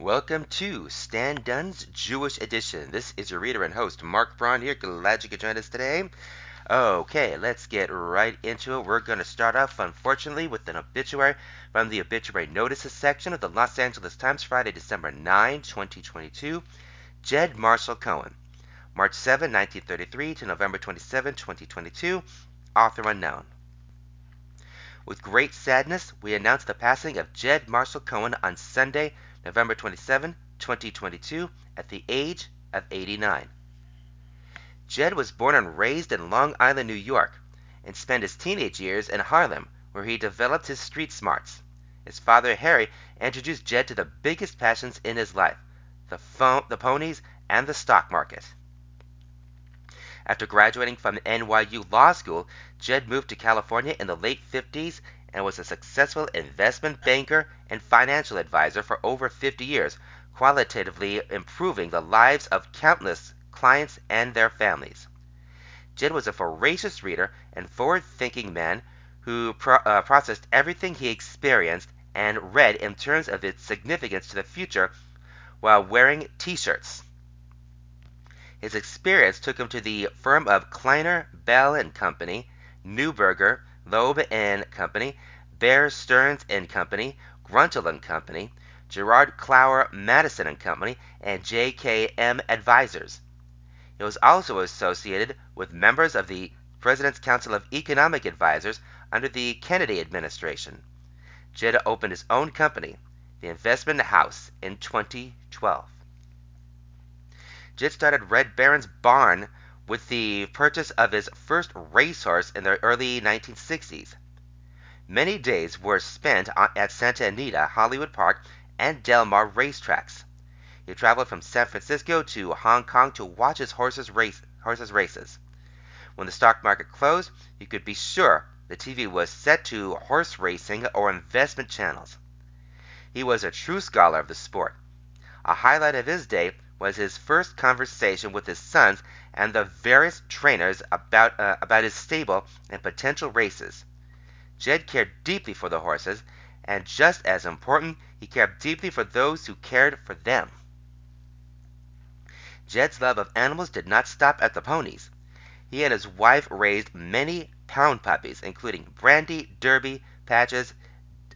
Welcome to Stan Dunn's Jewish Edition. This is your reader and host, Mark Braun here. Glad you could join us today. Okay, let's get right into it. We're going to start off, unfortunately, with an obituary from the obituary notices section of the Los Angeles Times, Friday, December 9, 2022. Jed Marshall Cohen, March 7, 1933 to November 27, 2022. Author unknown. With great sadness, we announce the passing of Jed Marshall Cohen on Sunday, November 27, 2022, at the age of 89. Jed was born and raised in Long Island, New York, and spent his teenage years in Harlem, where he developed his street smarts. His father, Harry, introduced Jed to the biggest passions in his life, the ponies and the stock market. After graduating from NYU Law School, Jed moved to California in the late 50s and was a successful investment banker and financial advisor for over 50 years, qualitatively improving the lives of countless clients and their families. Jed was a voracious reader and forward-thinking man who processed everything he experienced and read in terms of its significance to the future while wearing T-shirts. His experience took him to the firm of Kleiner, Bell and Company, Neuberger, Loeb and Company, Bear Stearns and Company, Gruntel and Company, Gerard Clower, Madison and Company, and JKM Advisors. He was also associated with members of the President's Council of Economic Advisors under the Kennedy administration. Jed opened his own company, the Investment House, in 2012. Jed started Red Baron's Barn with the purchase of his first racehorse in the early 1960s. Many days were spent at Santa Anita, Hollywood Park, and Del Mar racetracks. He traveled from San Francisco to Hong Kong to watch his horses' races. When the stock market closed, you could be sure the TV was set to horse racing or investment channels. He was a true scholar of the sport. A highlight of his day was his first conversation with his sons and the various trainers about his stable and potential races. Jed cared deeply for the horses, and just as important, he cared deeply for those who cared for them. Jed's love of animals did not stop at the ponies. He and his wife raised many pound puppies, including Brandy, Derby, Patches,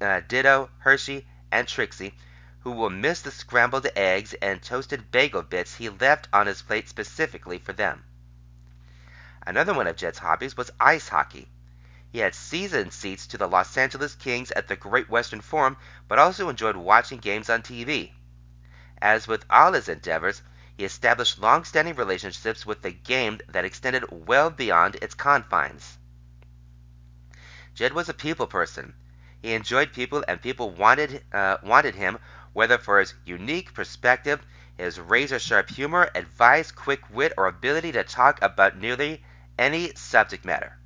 Ditto, Hershey, and Trixie, who will miss the scrambled eggs and toasted bagel bits he left on his plate specifically for them. Another one of Jed's hobbies was ice hockey. He had season seats to the Los Angeles Kings at the Great Western Forum, but also enjoyed watching games on TV. As with all his endeavors, he established long-standing relationships with the game that extended well beyond its confines. Jed was a people person. He enjoyed people, and people wanted him, whether for his unique perspective, his razor-sharp humor, advice, quick wit, or ability to talk about nearly any subject matter.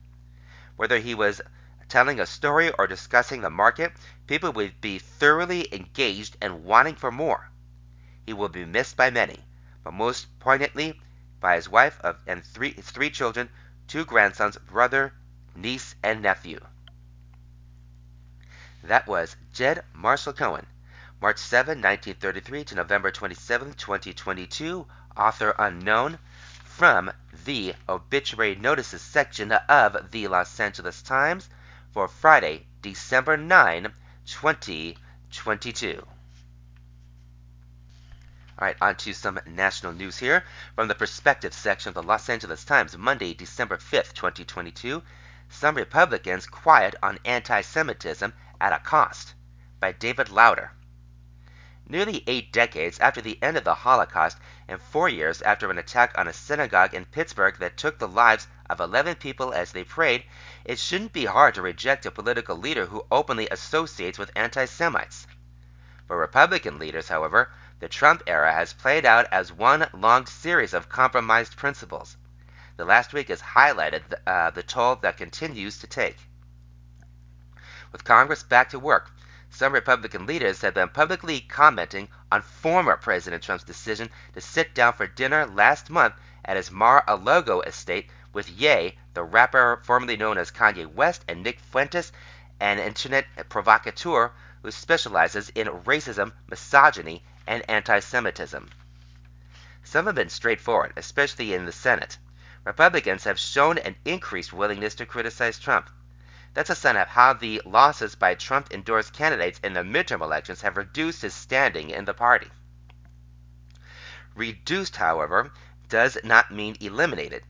Whether he was telling a story or discussing the market, people would be thoroughly engaged and wanting for more. He will be missed by many, but most poignantly by his wife and his three children, two grandsons, brother, niece, and nephew. That was Jed Marshall Cohen, March 7, 1933 to November 27, 2022, author unknown, from the obituary notices section of the Los Angeles Times for Friday, December 9, 2022. Alright, on to some national news here. From the perspective section of the Los Angeles Times, Monday, December 5, 2022, Some Republicans Quiet on Anti-Semitism at a Cost, by David Lauder. Nearly 8 decades after the end of the Holocaust and 4 years after an attack on a synagogue in Pittsburgh that took the lives of 11 people as they prayed, it shouldn't be hard to reject a political leader who openly associates with anti-Semites. For Republican leaders, however, the Trump era has played out as one long series of compromised principles. The last week has highlighted the toll that continues to take. With Congress back to work, some Republican leaders have been publicly commenting on former President Trump's decision to sit down for dinner last month at his Mar-a-Lago estate with Ye, the rapper formerly known as Kanye West, and Nick Fuentes, an internet provocateur who specializes in racism, misogyny, and anti-Semitism. Some have been straightforward, especially in the Senate. Republicans have shown an increased willingness to criticize Trump. That's a sign of how the losses by Trump-endorsed candidates in the midterm elections have reduced his standing in the party. Reduced, however, does not mean eliminated.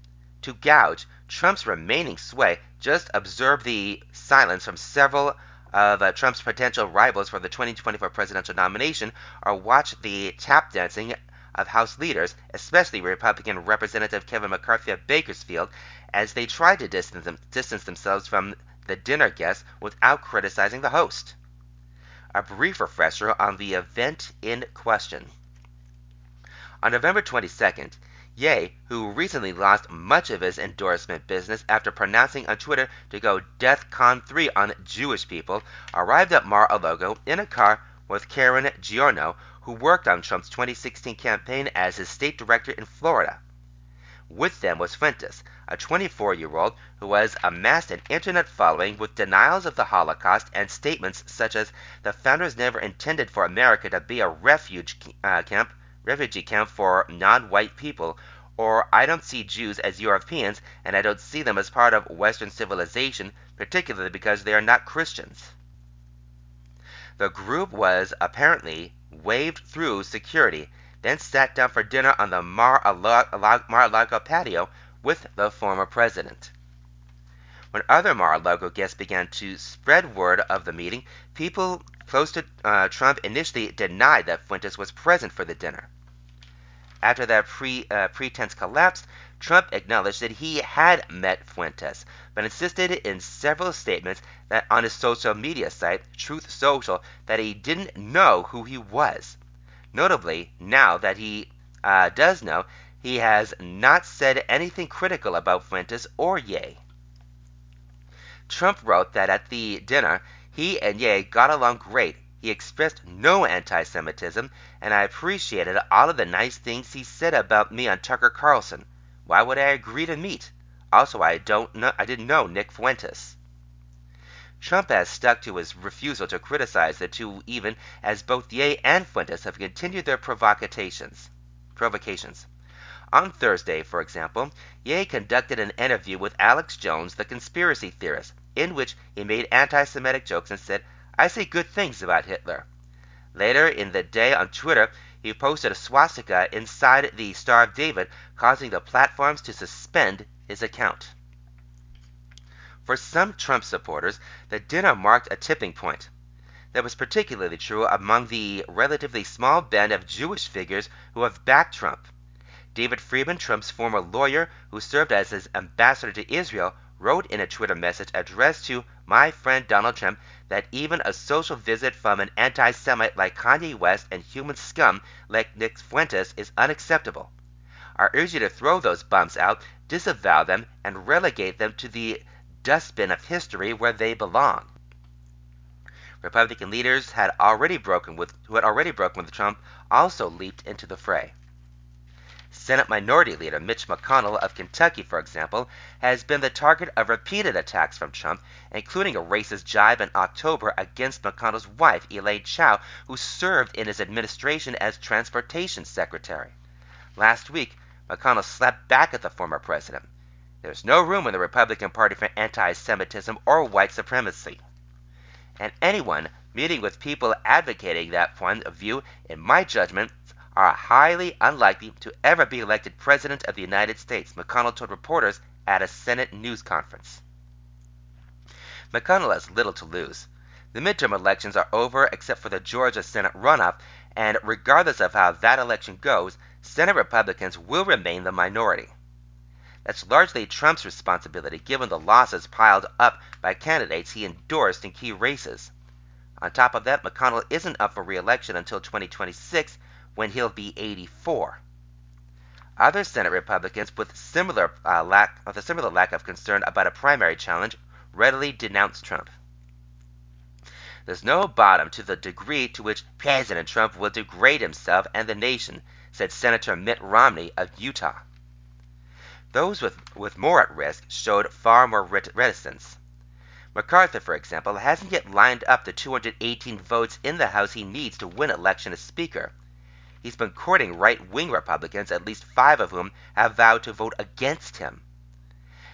To gouge Trump's remaining sway, just observe the silence from several of Trump's potential rivals for the 2024 presidential nomination, or watch the tap-dancing of House leaders, especially Republican Representative Kevin McCarthy of Bakersfield, as they try to distance themselves from the dinner guests without criticizing the host. A brief refresher on the event in question. On November 22nd, Ye, who recently lost much of his endorsement business after pronouncing on Twitter to go DEFCON 3 on Jewish people, arrived at Mar-a-Lago in a car with Karen Giorno, who worked on Trump's 2016 campaign as his state director in Florida. With them was Fuentes, a 24-year-old who has amassed an internet following with denials of the Holocaust and statements such as the founders never intended for America to be a refugee camp for non-white people, or I don't see Jews as Europeans and I don't see them as part of Western civilization, particularly because they are not Christians. The group was apparently waved through security, then sat down for dinner on the Mar-a-Lago patio with the former president. When other Mar-a-Lago guests began to spread word of the meeting, people close to Trump initially denied that Fuentes was present for the dinner. After that pretense collapsed, Trump acknowledged that he had met Fuentes, but insisted in several statements that on his social media site, Truth Social, that he didn't know who he was. Notably, now that he does know, he has not said anything critical about Fuentes or Ye. Trump wrote that at the dinner, he and Ye got along great. He expressed no anti-Semitism, and I appreciated all of the nice things he said about me on Tucker Carlson. Why would I agree to meet? Also, I didn't know Nick Fuentes. Trump has stuck to his refusal to criticize the two, even as both Ye and Fuentes have continued their provocations. On Thursday, for example, Ye conducted an interview with Alex Jones, the conspiracy theorist, in which he made anti-Semitic jokes and said, "I say good things about Hitler." Later in the day on Twitter, he posted a swastika inside the Star of David, causing the platforms to suspend his account. For some Trump supporters, the dinner marked a tipping point. That was particularly true among the relatively small band of Jewish figures who have backed Trump. David Friedman, Trump's former lawyer, who served as his ambassador to Israel, wrote in a Twitter message addressed to my friend Donald Trump that even a social visit from an anti-Semite like Kanye West and human scum like Nick Fuentes is unacceptable. I urge you to throw those bums out, disavow them, and relegate them to the dustbin of history where they belong. Republican leaders who had already broken with Trump also leaped into the fray. Senate Minority Leader Mitch McConnell of Kentucky, for example, has been the target of repeated attacks from Trump, including a racist jibe in October against McConnell's wife, Elaine Chao, who served in his administration as Transportation Secretary. Last week, McConnell slapped back at the former president. There's no room in the Republican Party for anti-Semitism or white supremacy. And anyone meeting with people advocating that point of view, in my judgment, are highly unlikely to ever be elected President of the United States, McConnell told reporters at a Senate news conference. McConnell has little to lose. The midterm elections are over except for the Georgia Senate runoff, and regardless of how that election goes, Senate Republicans will remain the minority. That's largely Trump's responsibility, given the losses piled up by candidates he endorsed in key races. On top of that, McConnell isn't up for re-election until 2026, when he'll be 84. Other Senate Republicans with a similar lack of concern about a primary challenge readily denounced Trump. There's no bottom to the degree to which President Trump will degrade himself and the nation, said Senator Mitt Romney of Utah. Those with more at risk showed far more reticence. McCarthy, for example, hasn't yet lined up the 218 votes in the House he needs to win election as Speaker. he's been courting right-wing Republicans, at least 5 of whom have vowed to vote against him.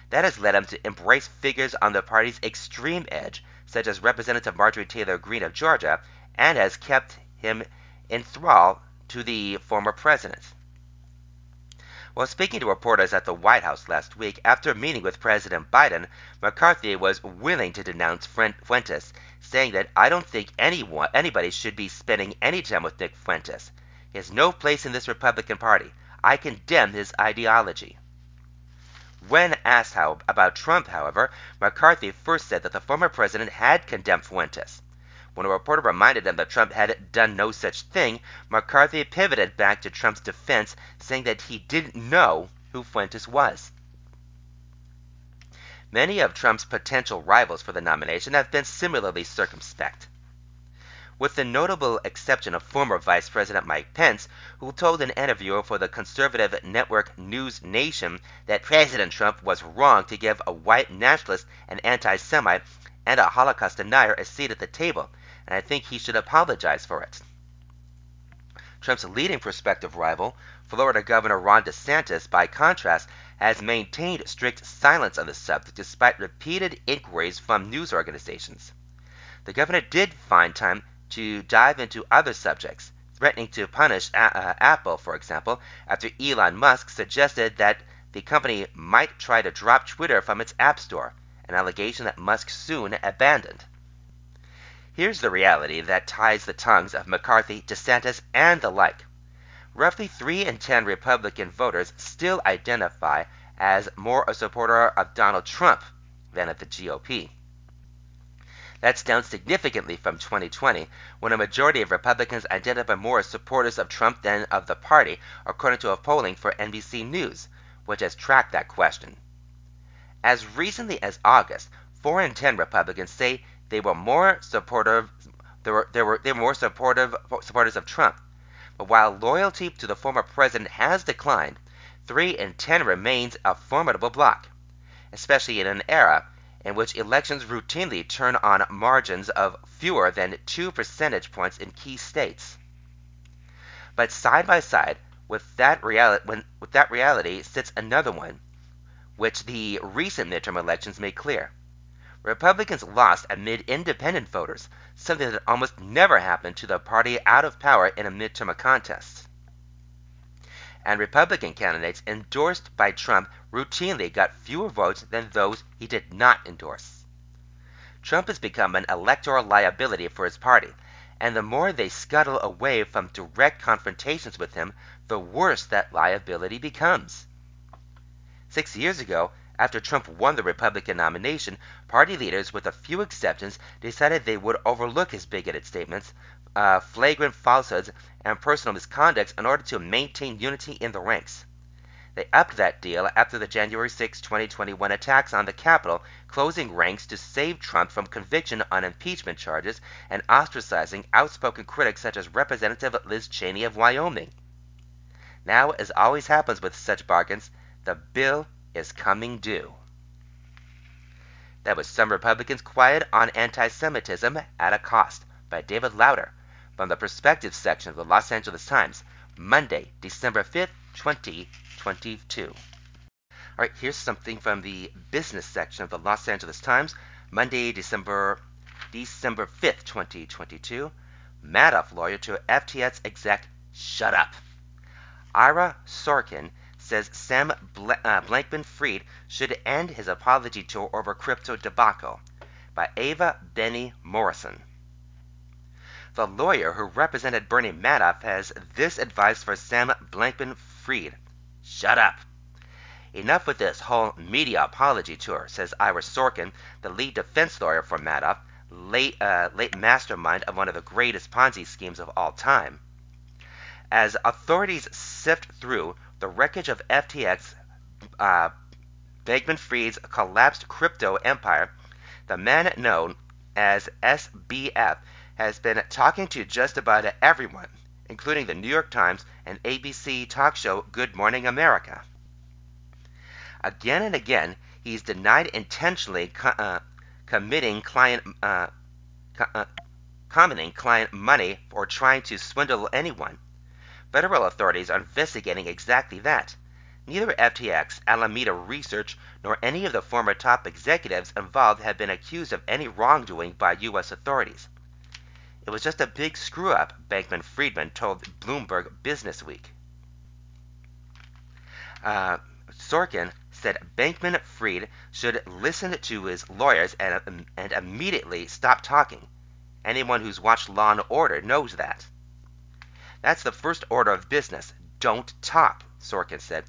That has led him to embrace figures on the party's extreme edge, such as Representative Marjorie Taylor Greene of Georgia, and has kept him in thrall to the former president. While speaking to reporters at the White House last week, after meeting with President Biden, McCarthy was willing to denounce Fuentes, saying that I don't think anybody should be spending any time with Nick Fuentes. He has no place in this Republican Party. I condemn his ideology. When asked about Trump, however, McCarthy first said that the former president had condemned Fuentes. When a reporter reminded him that Trump had done no such thing, McCarthy pivoted back to Trump's defense, saying that he didn't know who Fuentes was. Many of Trump's potential rivals for the nomination have been similarly circumspect, with the notable exception of former Vice President Mike Pence, who told an interviewer for the conservative network News Nation that President Trump was wrong to give a white nationalist, an anti-Semite, and a Holocaust denier a seat at the table, and I think he should apologize for it. Trump's leading prospective rival, Florida Governor Ron DeSantis, by contrast, has maintained strict silence on the subject despite repeated inquiries from news organizations. The governor did find time to dive into other subjects, threatening to punish Apple, for example, after Elon Musk suggested that the company might try to drop Twitter from its app store, an allegation that Musk soon abandoned. Here's the reality that ties the tongues of McCarthy, DeSantis, and the like. Roughly 3 in 10 Republican voters still identify as more a supporter of Donald Trump than of the GOP. That's down significantly from 2020, when a majority of Republicans identify more as supporters of Trump than of the party, according to a polling for NBC News, which has tracked that question. As recently as August, 4 in 10 Republicans say they were more supporters of Trump. But while loyalty to the former president has declined, 3 in 10 remains a formidable bloc, especially in an era in which elections routinely turn on margins of fewer than 2 percentage points in key states. But side by side with that reality sits another one, which the recent midterm elections made clear. Republicans lost amid independent voters, something that almost never happened to the party out of power in a midterm contest. And Republican candidates endorsed by Trump routinely got fewer votes than those he did not endorse. Trump has become an electoral liability for his party, and the more they scuttle away from direct confrontations with him, the worse that liability becomes. 6 years ago, after Trump won the Republican nomination, party leaders, with a few exceptions, decided they would overlook his bigoted statements, flagrant falsehoods, and personal misconducts in order to maintain unity in the ranks. They upped that deal after the January 6, 2021 attacks on the Capitol, closing ranks to save Trump from conviction on impeachment charges and ostracizing outspoken critics such as Representative Liz Cheney of Wyoming. Now, as always happens with such bargains, the bill is coming due. That was Some Republicans Quiet on Anti-Semitism at a Cost by David Lauder from the Perspective section of the Los Angeles Times, Monday, December 5th, 2022. All right, here's something from the business section of the Los Angeles Times, Monday, December 5th, 2022. Madoff lawyer to FTX exec, shut up. Ira Sorkin says Sam Bankman-Fried should end his apology tour over crypto debacle, by Ava Benny-Morrison. The lawyer who represented Bernie Madoff has this advice for Sam Bankman-Fried. Shut up. Enough with this whole media apology tour, says Ira Sorkin, the lead defense lawyer for Madoff, late mastermind of one of the greatest Ponzi schemes of all time. As authorities sift through the wreckage of FTX, Bankman-Fried's collapsed crypto empire, the man known as SBF has been talking to just about everyone, including the New York Times and ABC talk show Good Morning America. Again and again, he's denied intentionally committing client money or trying to swindle anyone. federal authorities are investigating exactly that. Neither FTX, Alameda Research, nor any of the former top executives involved have been accused of any wrongdoing by U.S. authorities. It was just a big screw-up, Bankman-Friedman told Bloomberg Businessweek. Sorkin said Bankman-Fried should listen to his lawyers and immediately stop talking. Anyone who's watched Law and Order knows that. That's the first order of business. Don't talk, Sorkin said.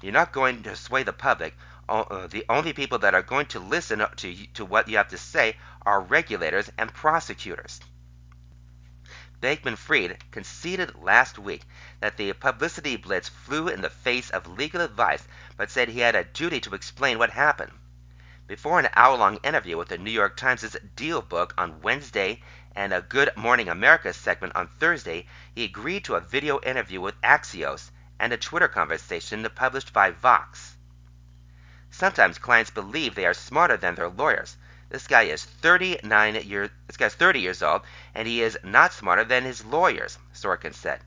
You're not going to sway the public. The only people that are going to listen to what you have to say are regulators and prosecutors. Bankman-Fried conceded last week that the publicity blitz flew in the face of legal advice, but said he had a duty to explain what happened. Before an hour-long interview with the New York Times' Deal Book on Wednesday and a Good Morning America segment on Thursday, he agreed to a video interview with Axios and a Twitter conversation published by Vox. Sometimes clients believe they are smarter than their lawyers. This guy's 30 years old, and he is not smarter than his lawyers, Sorkin said.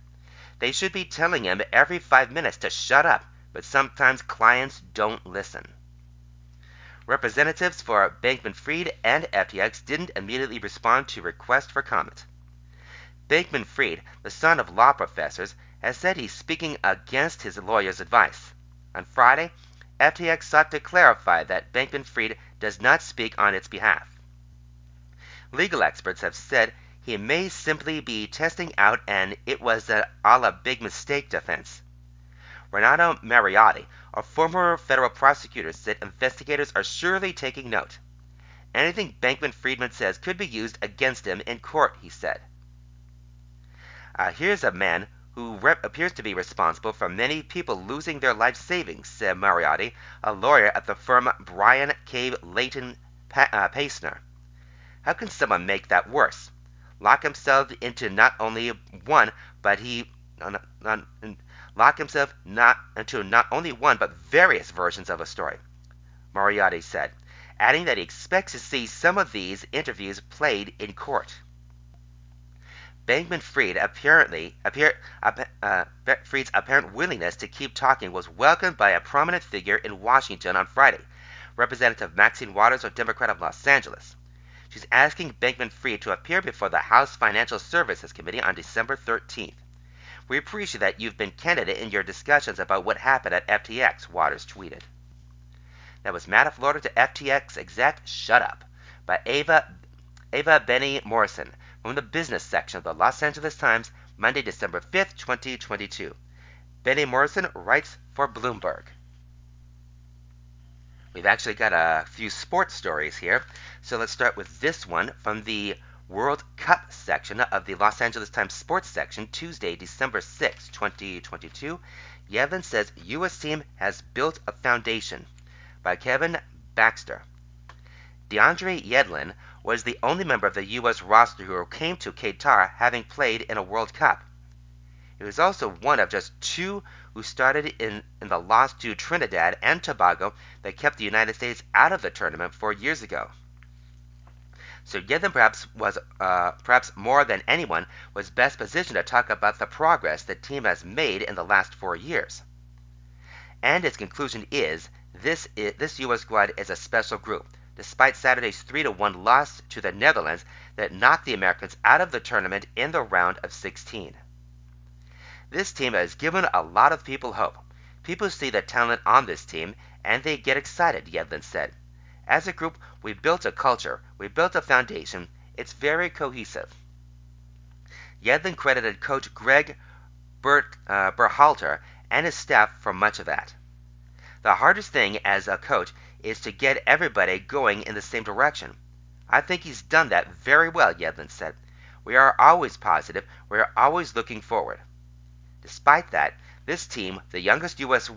They should be telling him every 5 minutes to shut up, but sometimes clients don't listen. Representatives for Bankman-Fried and FTX didn't immediately respond to requests for comment. Bankman-Fried, the son of law professors, has said he's speaking against his lawyer's advice. On Friday, FTX sought to clarify that Bankman-Fried does not speak on its behalf. Legal experts have said he may simply be testing out an "it was a big mistake" defense. Renato Mariotti, a former federal prosecutor, said investigators are surely taking note. Anything Bankman-Friedman says could be used against him in court, he said. Here's a man who appears to be responsible for many people losing their life savings, said Mariotti, a lawyer at the firm Bryan, Cave, Layton, Paisner. How can someone make that worse? Lock himself not into not only one but various versions of a story, Mariotti said, adding that he expects to see some of these interviews played in court. Bankman-Fried Fried's apparent willingness to keep talking was welcomed by a prominent figure in Washington on Friday, Representative Maxine Waters, a Democrat of Los Angeles. She's asking Bankman-Fried to appear before the House Financial Services Committee on December 13th. We appreciate that you've been candid in your discussions about what happened at FTX, Waters tweeted. That was Matt of Florida to FTX exec Shut Up by Ava Benny-Morrison, from the business section of the Los Angeles Times, Monday, December 5th, 2022. Benny Morrison writes for Bloomberg. We've actually got a few sports stories here, so let's start with this one from the World Cup section of the Los Angeles Times sports section, Tuesday, December 6, 2022. Yevon says, U.S. team has built a foundation, by Kevin Baxter. DeAndre Yedlin was the only member of the U.S. roster who came to Qatar having played in a World Cup. He was also one of just two who started in the loss to Trinidad and Tobago that kept the United States out of the tournament 4 years ago. So Yedlin perhaps more than anyone, was best positioned to talk about the progress the team has made in the last 4 years. And his conclusion is, this U.S. squad is a special group. Despite Saturday's 3-1 loss to the Netherlands that knocked the Americans out of the tournament in the round of 16. This team has given a lot of people hope. People see the talent on this team, and they get excited, Yedlin said. As a group, we built a culture, we built a foundation, it's very cohesive. Yedlin credited coach Greg Berhalter and his staff for much of that. The hardest thing as a coach is to get everybody going in the same direction. I think he's done that very well, Yedlin said. We are always positive. We are always looking forward. Despite that, this team, the youngest U.S.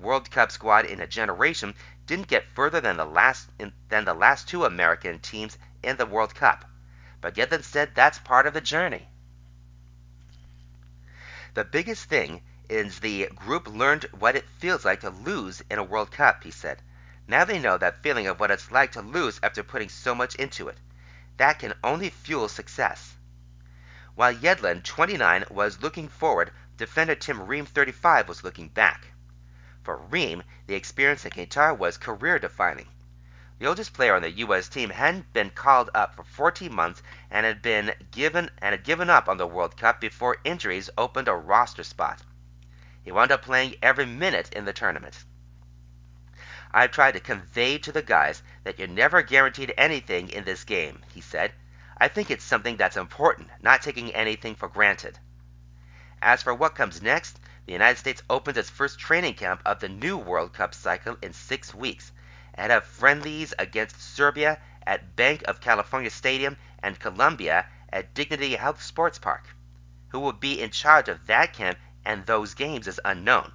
World Cup squad in a generation, didn't get further than the last two American teams in the World Cup. But Yedlin said that's part of the journey. The biggest thing is the group learned what it feels like to lose in a World Cup, he said. Now they know that feeling of what it's like to lose after putting so much into it. That can only fuel success. While Yedlin, 29, was looking forward, defender Tim Ream, 35, was looking back. For Ream, the experience at Qatar was career-defining. The oldest player on the U.S. team hadn't been called up for 14 months and had given up on the World Cup before injuries opened a roster spot. He wound up playing every minute in the tournament. "I've tried to convey to the guys that you're never guaranteed anything in this game," he said. "I think it's something that's important, not taking anything for granted." As for what comes next, the United States opens its first training camp of the new World Cup cycle in 6 weeks and have friendlies against Serbia at Bank of California Stadium and Colombia at Dignity Health Sports Park. Who will be in charge of that camp and those games is unknown.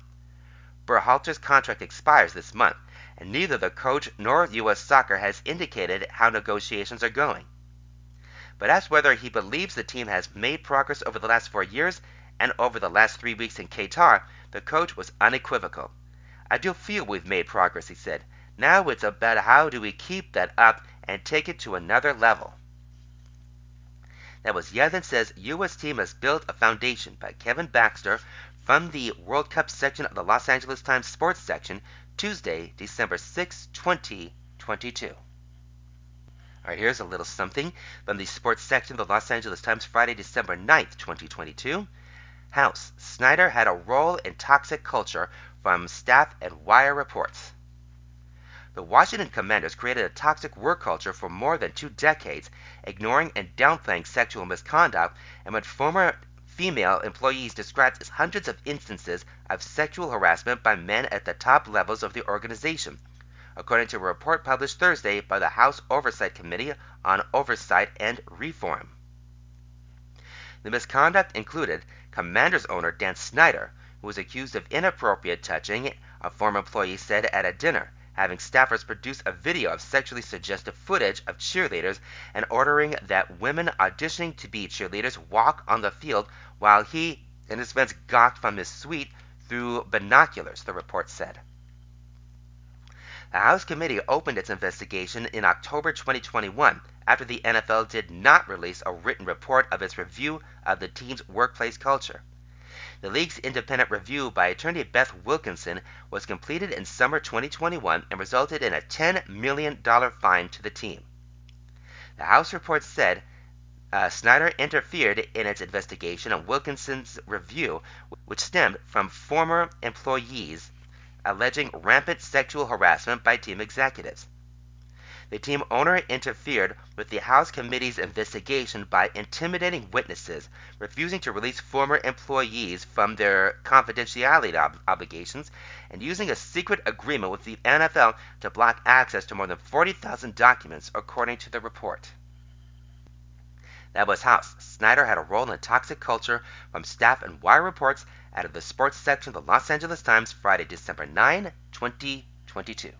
Berhalter's contract expires this month, and neither the coach nor U.S. Soccer has indicated how negotiations are going. But as whether he believes the team has made progress over the last 4 years and over the last 3 weeks in Qatar, the coach was unequivocal. "I do feel we've made progress," he said. "Now it's about how do we keep that up and take it to another level." That was Yedlin says U.S. team has built a foundation by Kevin Baxter from the World Cup section of the Los Angeles Times sports section, Tuesday, December 6, 2022. All right, here's a little something from the sports section of the Los Angeles Times, Friday, December 9, 2022. House: Snyder had a role in toxic culture, from staff and wire reports. The Washington Commanders created a toxic work culture for more than 2 decades, ignoring and downplaying sexual misconduct, and what former female employees described as hundreds of instances of sexual harassment by men at the top levels of the organization, according to a report published Thursday by the House Oversight Committee on Oversight and Reform. The misconduct included Commanders owner Dan Snyder, who was accused of inappropriate touching, a former employee said at a dinner, having staffers produce a video of sexually suggestive footage of cheerleaders and ordering that women auditioning to be cheerleaders walk on the field while he and his friends gawked from his suite through binoculars, the report said. The House committee opened its investigation in October 2021 after the NFL did not release a written report of its review of the team's workplace culture. The league's independent review by attorney Beth Wilkinson was completed in summer 2021 and resulted in a $10 million fine to the team. The House report said Snyder interfered in its investigation and Wilkinson's review, which stemmed from former employees alleging rampant sexual harassment by team executives. The team owner interfered with the House committee's investigation by intimidating witnesses, refusing to release former employees from their confidentiality obligations, and using a secret agreement with the NFL to block access to more than 40,000 documents, according to the report. That was House. Snyder had a role in toxic culture, from staff and wire reports, out of the sports section of the Los Angeles Times, Friday, December 9, 2022.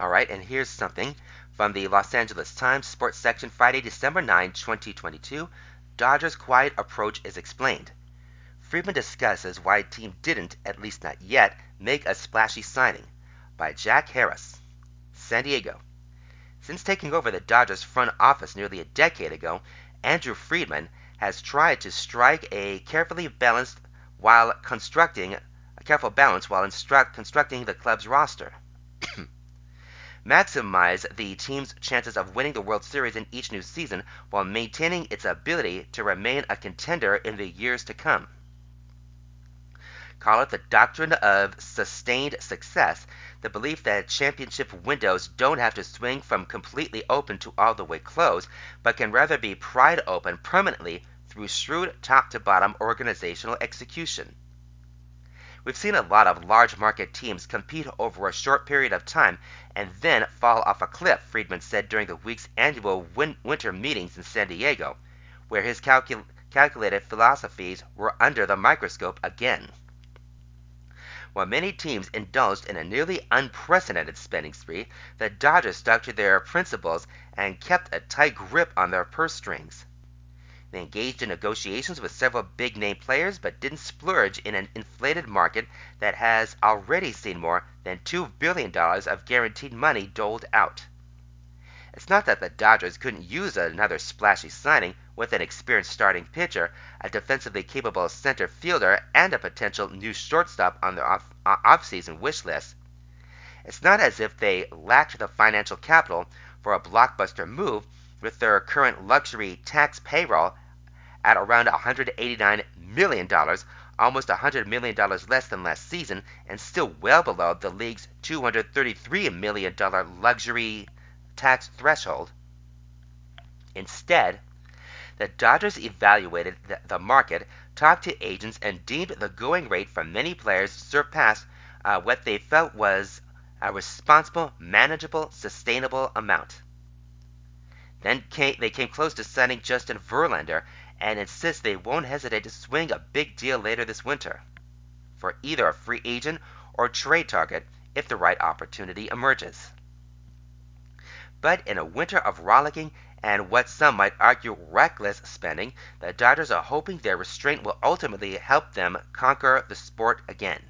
All right, and here's something from the Los Angeles Times sports section, Friday, December 9, 2022. Dodgers' quiet approach is explained. Friedman discusses why a team didn't, at least not yet, make a splashy signing. By Jack Harris, San Diego. Since taking over the Dodgers' front office nearly a decade ago, Andrew Friedman has tried to strike a careful balance while constructing the club's roster. Maximize the team's chances of winning the World Series in each new season while maintaining its ability to remain a contender in the years to come. Call it the doctrine of sustained success, the belief that championship windows don't have to swing from completely open to all the way closed, but can rather be pried open permanently through shrewd top-to-bottom organizational execution. We've seen a lot of large market teams compete over a short period of time and then fall off a cliff, Friedman said during the week's annual winter meetings in San Diego, where his calculated philosophies were under the microscope again. While many teams indulged in a nearly unprecedented spending spree, the Dodgers stuck to their principles and kept a tight grip on their purse strings. They engaged in negotiations with several big-name players but didn't splurge in an inflated market that has already seen more than $2 billion of guaranteed money doled out. It's not that the Dodgers couldn't use another splashy signing with an experienced starting pitcher, a defensively capable center fielder, and a potential new shortstop on their offseason wish list. It's not as if they lacked the financial capital for a blockbuster move with their current luxury tax payroll at around $189 million, almost $100 million less than last season, and still well below the league's $233 million luxury tax threshold. Instead, the Dodgers evaluated the market, talked to agents, and deemed the going rate for many players surpassed what they felt was a responsible, manageable, sustainable amount. Then they came close to signing Justin Verlander and insist they won't hesitate to swing a big deal later this winter for either a free agent or trade target if the right opportunity emerges. But in a winter of rollicking and what some might argue reckless spending, the Dodgers are hoping their restraint will ultimately help them conquer the sport again.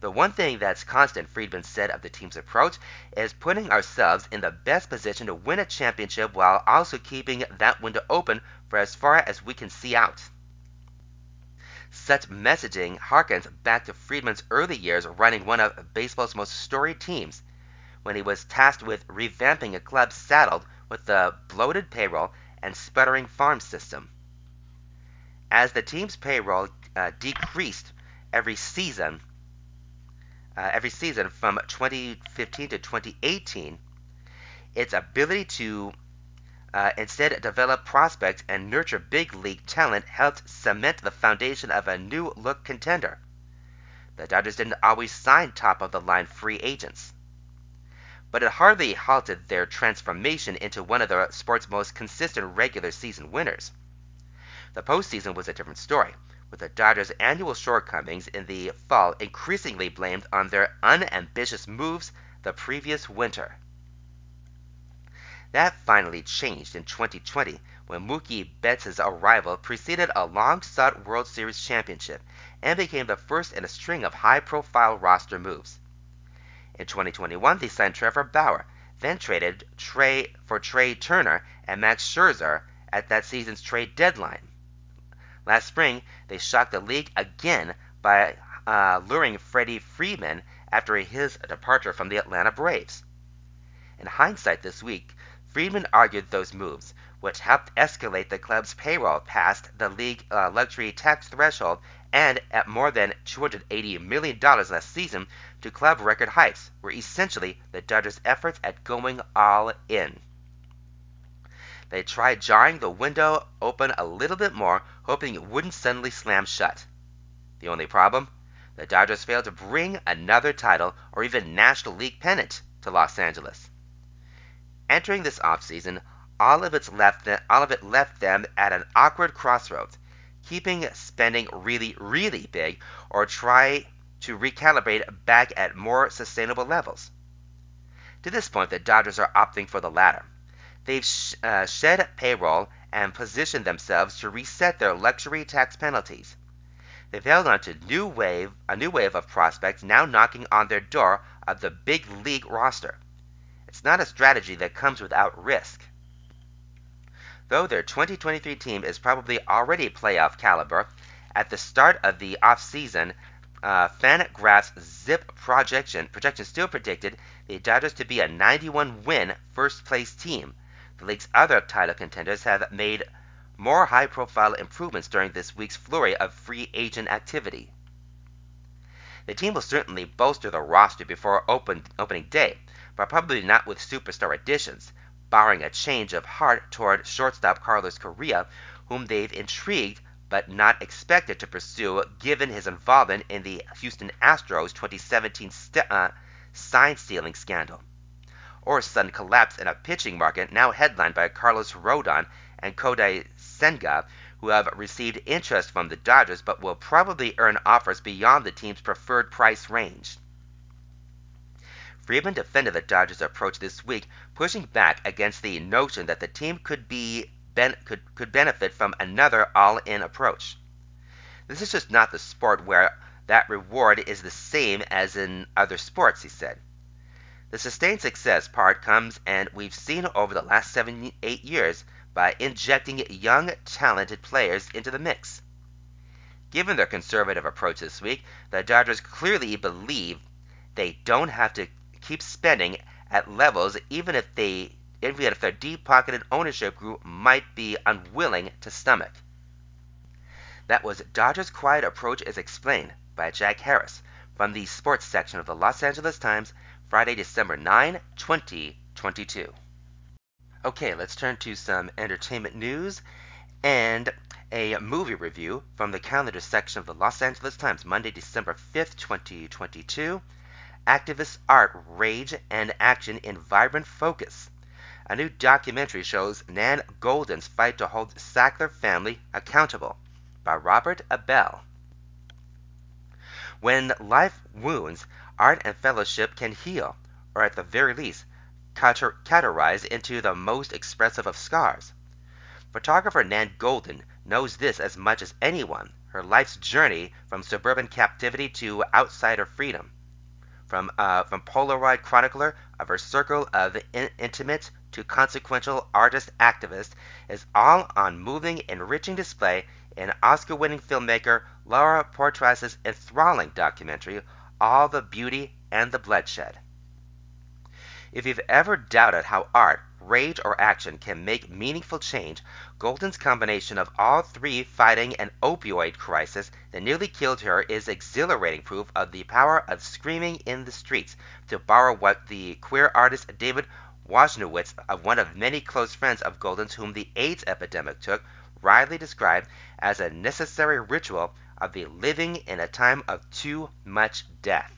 The one thing that's constant, Friedman said of the team's approach, is putting ourselves in the best position to win a championship while also keeping that window open for as far as we can see out. Such messaging harkens back to Friedman's early years running one of baseball's most storied teams, when he was tasked with revamping a club saddled with the bloated payroll and sputtering farm system. As the team's payroll decreased every season from 2015 to 2018, its ability to instead develop prospects and nurture big league talent helped cement the foundation of a new look contender. The Dodgers didn't always sign top-of-the-line free agents, but it hardly halted their transformation into one of the sport's most consistent regular season winners. The postseason was a different story, with the Dodgers' annual shortcomings in the fall increasingly blamed on their unambitious moves the previous winter. That finally changed in 2020 when Mookie Betts' arrival preceded a long-sought World Series championship and became the first in a string of high-profile roster moves. In 2021, they signed Trevor Bauer, then traded for Trey Turner and Max Scherzer at that season's trade deadline. Last spring, they shocked the league again by luring Freddie Freeman after his departure from the Atlanta Braves. In hindsight this week, Freeman argued those moves, which helped escalate the club's payroll past the league luxury tax threshold and at more than $280 million last season to club record heights, were essentially the Dodgers' efforts at going all in. They tried jarring the window open a little bit more, hoping it wouldn't suddenly slam shut. The only problem? The Dodgers failed to bring another title or even National League pennant to Los Angeles. Entering this offseason, all of it left them at an awkward crossroads, keeping spending really, really big or try to recalibrate back at more sustainable levels. To this point, the Dodgers are opting for the latter. They've shed payroll and positioned themselves to reset their luxury tax penalties. They've held on to a new wave of prospects now knocking on their door of the big league roster. It's not a strategy that comes without risk. Though their 2023 team is probably already playoff caliber, at the start of the offseason, FanGraph's Zip projection still predicted the Dodgers to be a 91-win first-place team. The league's other title contenders have made more high-profile improvements during this week's flurry of free agent activity. The team will certainly bolster the roster before opening day, but probably not with superstar additions, barring a change of heart toward shortstop Carlos Correa, whom they've intrigued but not expected to pursue given his involvement in the Houston Astros 2017 sign-stealing scandal, or sudden collapse in a pitching market now headlined by Carlos Rodon and Kodai Senga, who have received interest from the Dodgers but will probably earn offers beyond the team's preferred price range. Friedman defended the Dodgers' approach this week, pushing back against the notion that the team could benefit from another all-in approach. This is just not the sport where that reward is the same as in other sports, he said. The sustained success part comes, and we've seen over the last 7-8 years, by injecting young, talented players into the mix. Given their conservative approach this week, the Dodgers clearly believe they don't have to keep spending at levels even if their deep-pocketed ownership group might be unwilling to stomach. That was Dodgers' Quiet Approach as Explained by Jack Harris from the sports section of the Los Angeles Times, Friday, December 9, 2022. Okay, let's turn to some entertainment news and a movie review from the calendar section of the Los Angeles Times, Monday, December 5, 2022. Activists, Art, Rage, and Action in Vibrant Focus. A new documentary shows Nan Goldin's fight to hold Sackler family accountable, by Robert Abell. When life wounds, art and fellowship can heal, or at the very least, cauterize into the most expressive of scars. Photographer Nan Goldin knows this as much as anyone, her life's journey from suburban captivity to outsider freedom. From Polaroid chronicler of her circle of intimate to consequential artist activist is all on moving, enriching display in Oscar-winning filmmaker Laura Poitras' enthralling documentary, All the Beauty and the Bloodshed. If you've ever doubted how art, rage, or action can make meaningful change, Goldin's combination of all three fighting an opioid crisis that nearly killed her is exhilarating proof of the power of screaming in the streets, to borrow what the queer artist David Wojnowicz, one of many close friends of Goldin's whom the AIDS epidemic took, rightly described as a necessary ritual of the living in a time of too much death.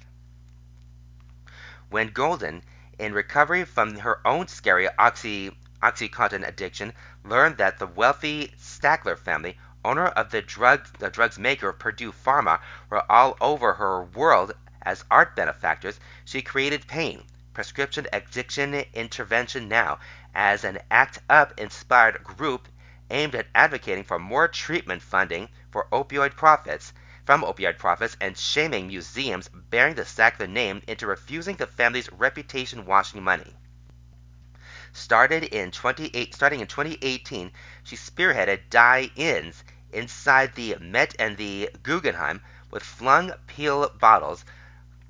When Goldin, in recovery from her own scary OxyContin addiction, learned that the wealthy Sackler family, owner of the drugs maker Purdue Pharma, were all over her world as art benefactors, she created Pain, Prescription Addiction Intervention Now, as an ACT UP-inspired group aimed at advocating for more treatment funding from opioid profits, and shaming museums bearing the Sackler name into refusing the family's reputation-washing money. Starting in 2018, she spearheaded die-ins inside the Met and the Guggenheim with flung pill bottles,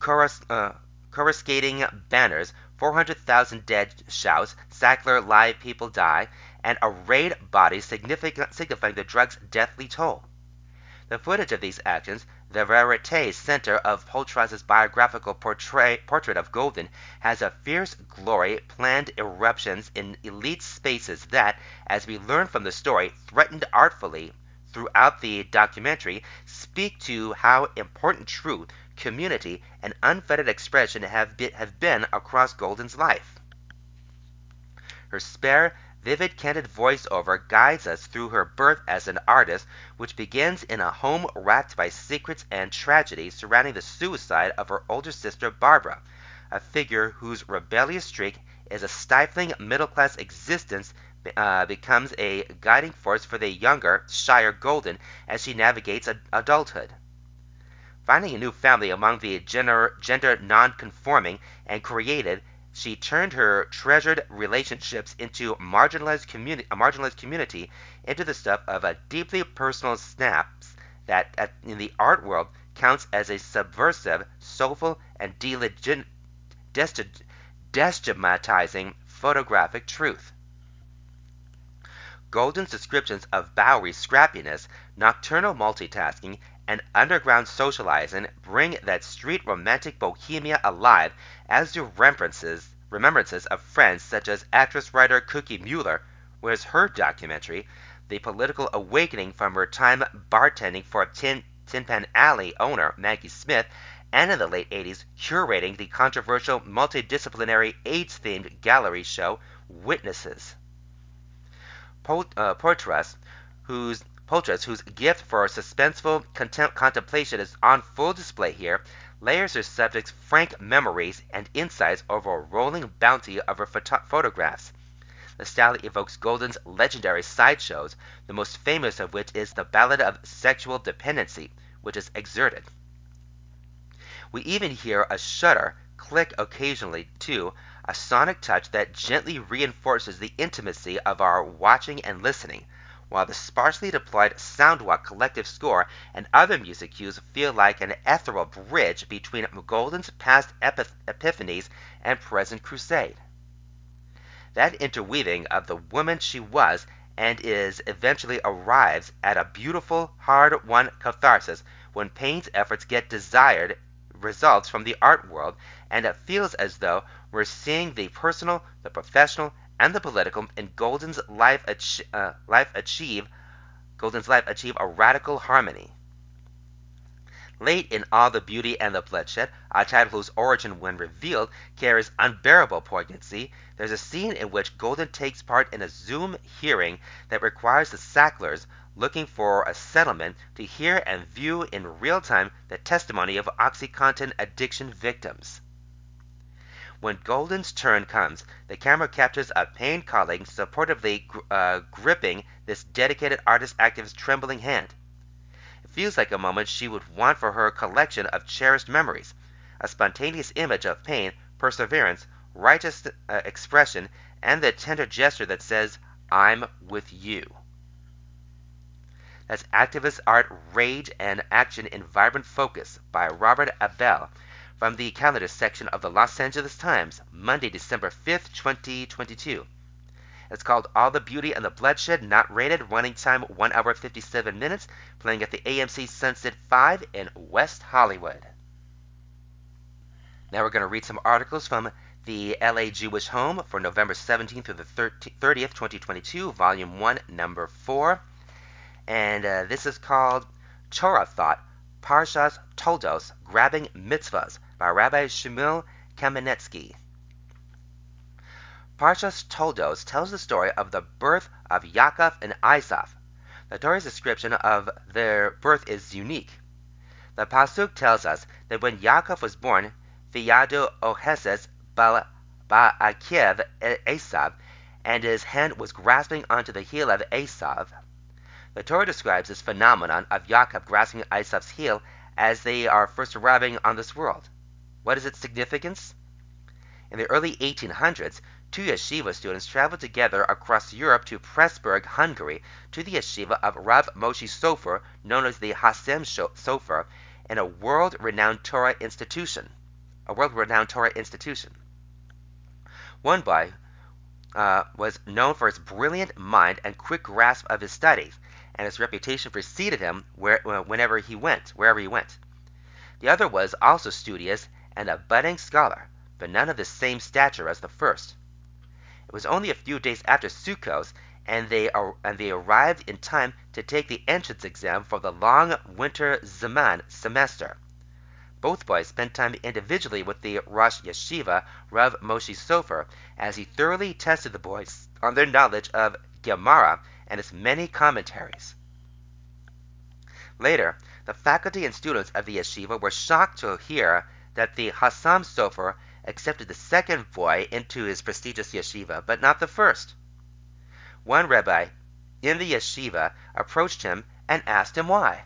coruscating banners, 400,000 dead shouts, Sackler live people die, and arrayed bodies signifying the drug's deathly toll. The footage of these actions, the Verité Center of Poitras' biographical portrait of Goldin, has a fierce glory, planned eruptions in elite spaces that, as we learn from the story, threatened artfully throughout the documentary, speak to how important truth, community, and unfettered expression have been across Goldin's life. Her spare, vivid, candid voiceover guides us through her birth as an artist, which begins in a home racked by secrets and tragedy surrounding the suicide of her older sister Barbara, a figure whose rebellious streak is a stifling middle-class existence becomes a guiding force for the younger, shyer Goldin as she navigates adulthood. Finding a new family among the gender non-conforming and created, she turned her treasured relationships into a marginalized community into the stuff of a deeply personal snaps that, in the art world, counts as a subversive, soulful, and destigmatizing photographic truth. Goldin's descriptions of Bowrie's scrappiness, nocturnal multitasking, and underground socializing bring that street romantic bohemia alive, as do remembrances of friends such as actress-writer Cookie Mueller, whereas her documentary, The Political Awakening, from her time bartending for Tin Pan Alley owner Maggie Smith, and in the late 80s curating the controversial multidisciplinary AIDS-themed gallery show Witnesses. Poitras, whose gift for suspenseful contemplation is on full display here, layers her subject's frank memories and insights over a rolling bounty of her photographs. The style evokes Goldin's legendary sideshows, the most famous of which is The Ballad of Sexual Dependency, which is excerpted. We even hear a shudder click occasionally to a sonic touch that gently reinforces the intimacy of our watching and listening, while the sparsely deployed Soundwalk collective score and other music cues feel like an ethereal bridge between Golden's past epiphanies and present crusade. That interweaving of the woman she was and is eventually arrives at a beautiful, hard-won catharsis when Payne's efforts get desired results from the art world, and it feels as though we're seeing the personal, the professional, and the political in Golden's life, achieve a radical harmony. Late in All the Beauty and the Bloodshed, a title whose origin, when revealed, carries unbearable poignancy, there's a scene in which Golden takes part in a Zoom hearing that requires the Sacklers, looking for a settlement, to hear and view in real time the testimony of OxyContin addiction victims. When Golden's turn comes, the camera captures a Payne colleague supportively gripping this dedicated artist activist's trembling hand. It feels like a moment she would want for her collection of cherished memories, a spontaneous image of Payne, perseverance, righteous expression, and the tender gesture that says, "I'm with you." That's Activist Art, Rage, and Action in Vibrant Focus by Robert Abel, from the calendar section of the Los Angeles Times, Monday, December 5th, 2022. It's called All the Beauty and the Bloodshed, not rated, running time 1 hour 57 minutes, playing at the AMC Sunset 5 in West Hollywood. Now we're going to read some articles from the LA Jewish Home for November 17th through the 30th, 2022, Volume 1, Number 4. And this is called Torah Thought, Parshas Toldos, Grabbing Mitzvahs, by Rabbi Shmuel Kamenetsky. Parshas Toldos tells the story of the birth of Yaakov and Esau. The Torah's description of their birth is unique. The Pasuk tells us that when Yaakov was born, V'yado ocheses ba'akev Esau, and his hand was grasping onto the heel of Esau. The Torah describes this phenomenon of Yaakov grasping Esau's heel as they are first arriving on this world. What is its significance? In the early 1800s, two yeshiva students traveled together across Europe to Pressburg, Hungary, to the yeshiva of Rav Moshe Sofer, known as the Hashem Sofer, and a world-renowned Torah institution. One boy was known for his brilliant mind and quick grasp of his studies, and his reputation preceded him wherever he went. The other was also studious and a budding scholar, but none of the same stature as the first. It was only a few days after Sukkot, and they arrived in time to take the entrance exam for the long winter Zaman semester. Both boys spent time individually with the Rosh Yeshiva, Rav Moshe Sofer, as he thoroughly tested the boys on their knowledge of Gemara and its many commentaries. Later, the faculty and students of the yeshiva were shocked to hear that the Hassam Sofer accepted the second boy into his prestigious yeshiva, but not the first. One rabbi in the yeshiva approached him and asked him why.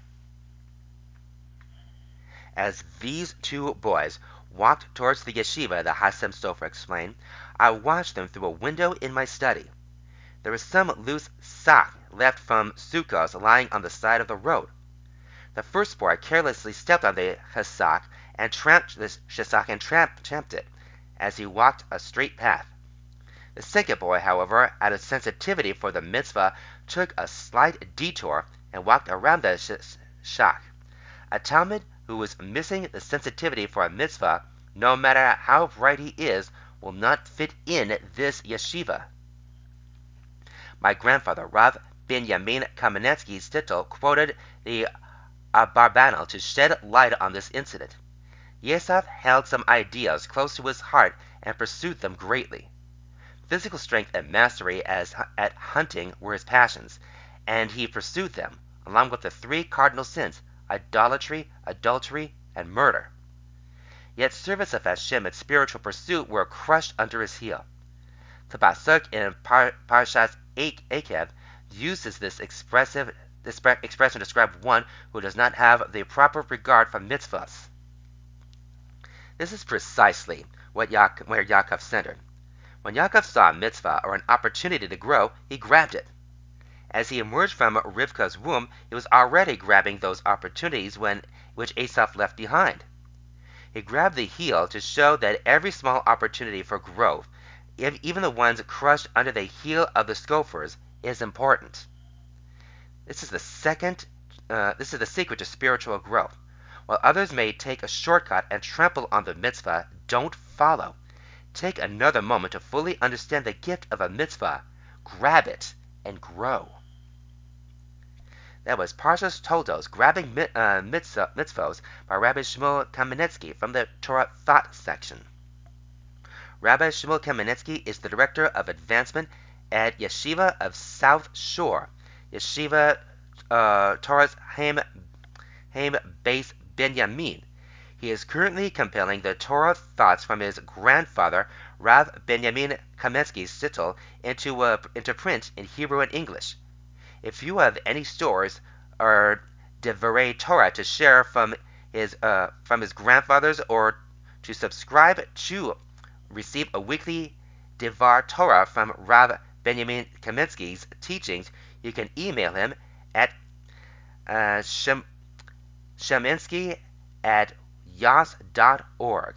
As these two boys walked towards the yeshiva, the Hassam Sofer explained, I watched them through a window in my study. There was some loose sock left from Sukkos lying on the side of the road. The first boy carelessly stepped on the chesach and tramped it as he walked a straight path. The second boy, however, out of sensitivity for the mitzvah, took a slight detour and walked around the chesach. A Talmud who is missing the sensitivity for a mitzvah, no matter how bright he is, will not fit in this yeshiva. My grandfather, Rav Binyamin Kamenetsky Stittel, quoted the Abarbanel to shed light on this incident. Yesaf held some ideals close to his heart and pursued them greatly. Physical strength and mastery at hunting were his passions, and he pursued them, along with the three cardinal sins, idolatry, adultery, and murder. Yet service of Hashem and spiritual pursuit were crushed under his heel. The Pasuk in Parshas Akev uses this expression to describe one who does not have the proper regard for mitzvahs. This is precisely what where Yaakov centered. When Yaakov saw a mitzvah or an opportunity to grow, he grabbed it. As he emerged from Rivka's womb, he was already grabbing those opportunities which Esau left behind. He grabbed the heel to show that every small opportunity for growth, even the ones crushed under the heel of the scoffers, is important. This is the secret to spiritual growth. While others may take a shortcut and trample on the mitzvah, don't follow. Take another moment to fully understand the gift of a mitzvah. Grab it and grow. That was Parshas Toldos, Grabbing Mitzvos, by Rabbi Shmuel Kamenetsky from the Torah Thought section. Rabbi Shmuel Kamenetsky is the Director of Advancement at Yeshiva of South Shore, Yeshiva Torah's Haim Beis Binyamin. He is currently compiling the Torah thoughts from his grandfather, Rav Benjamin Kamenetsky Sittel, into print in Hebrew and English. If you have any stories or Devarei Torah to share from his grandfather's, or to subscribe to receive a weekly Devar Torah from Rav Benjamin Kamenetsky's teachings, you can email him at sheminsky@yas.org.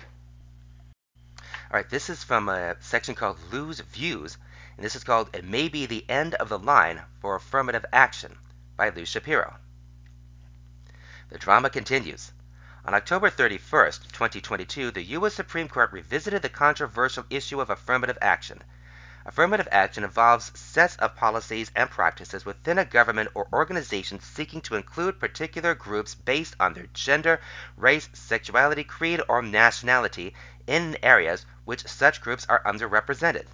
Alright, this is from a section called Lose Views, and this is called It May Be the End of the Line for Affirmative Action by Lou Shapiro. The drama continues. On October 31st, 2022, the U.S. Supreme Court revisited the controversial issue of affirmative action. Affirmative action involves sets of policies and practices within a government or organization seeking to include particular groups based on their gender, race, sexuality, creed, or nationality in areas which such groups are underrepresented.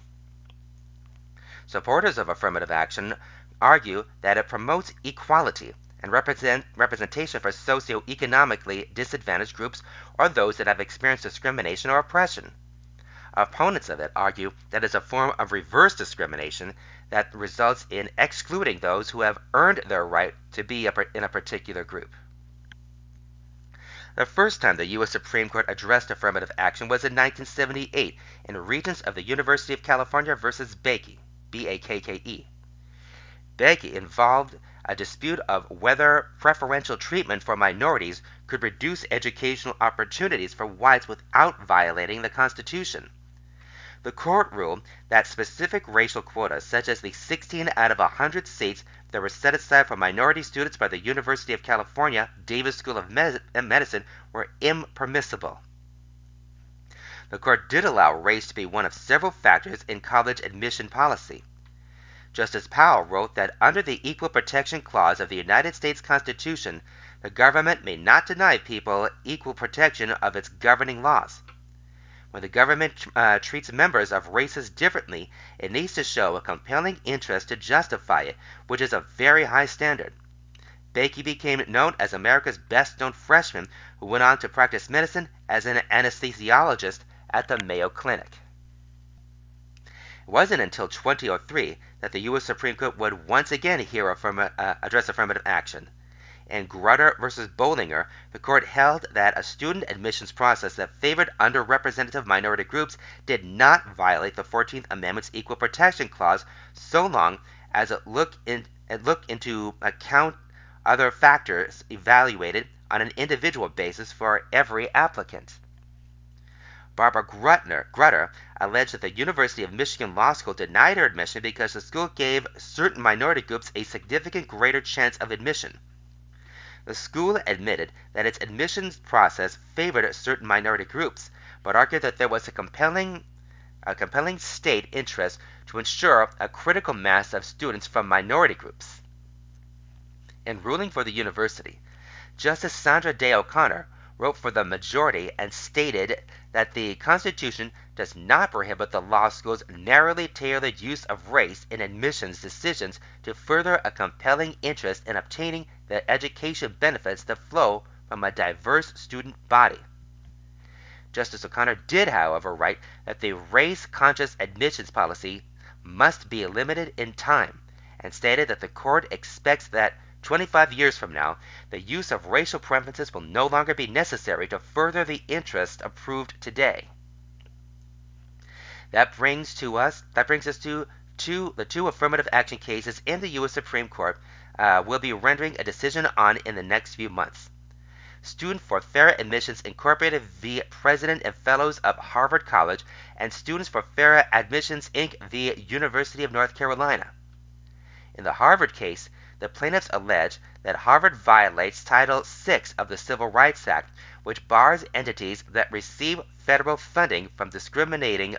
Supporters of affirmative action argue that it promotes equality and representation for socioeconomically disadvantaged groups or those that have experienced discrimination or oppression. Opponents of it argue that it's a form of reverse discrimination that results in excluding those who have earned their right to be in a particular group. The first time the U.S. Supreme Court addressed affirmative action was in 1978 in Regents of the University of California versus Bakke, B-A-K-K-E. Bakke involved a dispute of whether preferential treatment for minorities could reduce educational opportunities for whites without violating the Constitution. The court ruled that specific racial quotas, such as the 16 out of 100 seats that were set aside for minority students by the University of California Davis School of Medicine, were impermissible. The court did allow race to be one of several factors in college admission policy. Justice Powell wrote that under the Equal Protection Clause of the United States Constitution, the government may not deny people equal protection of its governing laws. When the government treats members of races differently, it needs to show a compelling interest to justify it, which is a very high standard. Bakke became known as America's best-known freshman, who went on to practice medicine as an anesthesiologist at the Mayo Clinic. It wasn't until 2003 that the U.S. Supreme Court would once again address affirmative action. In Grutter v. Bollinger, the court held that a student admissions process that favored underrepresentative minority groups did not violate the 14th Amendment's Equal Protection Clause so long as it looked into account other factors evaluated on an individual basis for every applicant. Barbara Grutter alleged that the University of Michigan Law School denied her admission because the school gave certain minority groups a significant greater chance of admission. The school admitted that its admissions process favored certain minority groups, but argued that there was a compelling state interest to ensure a critical mass of students from minority groups. In ruling for the university, Justice Sandra Day O'Connor wrote for the majority and stated that the Constitution does not prohibit the law school's narrowly tailored use of race in admissions decisions to further a compelling interest in obtaining the education benefits that flow from a diverse student body. Justice O'Connor did, however, write that the race-conscious admissions policy must be limited in time, and stated that the court expects that 25 years from now, the use of racial preferences will no longer be necessary to further the interests approved today. That brings us to the two affirmative action cases in the U.S. Supreme Court will be rendering a decision on in the next few months. Student for Fair Admissions Incorporated v. President and Fellows of Harvard College and Students for Fair Admissions Inc. v. University of North Carolina. In the Harvard case, the plaintiffs allege that Harvard violates Title VI of the Civil Rights Act, which bars entities that receive federal funding from discriminating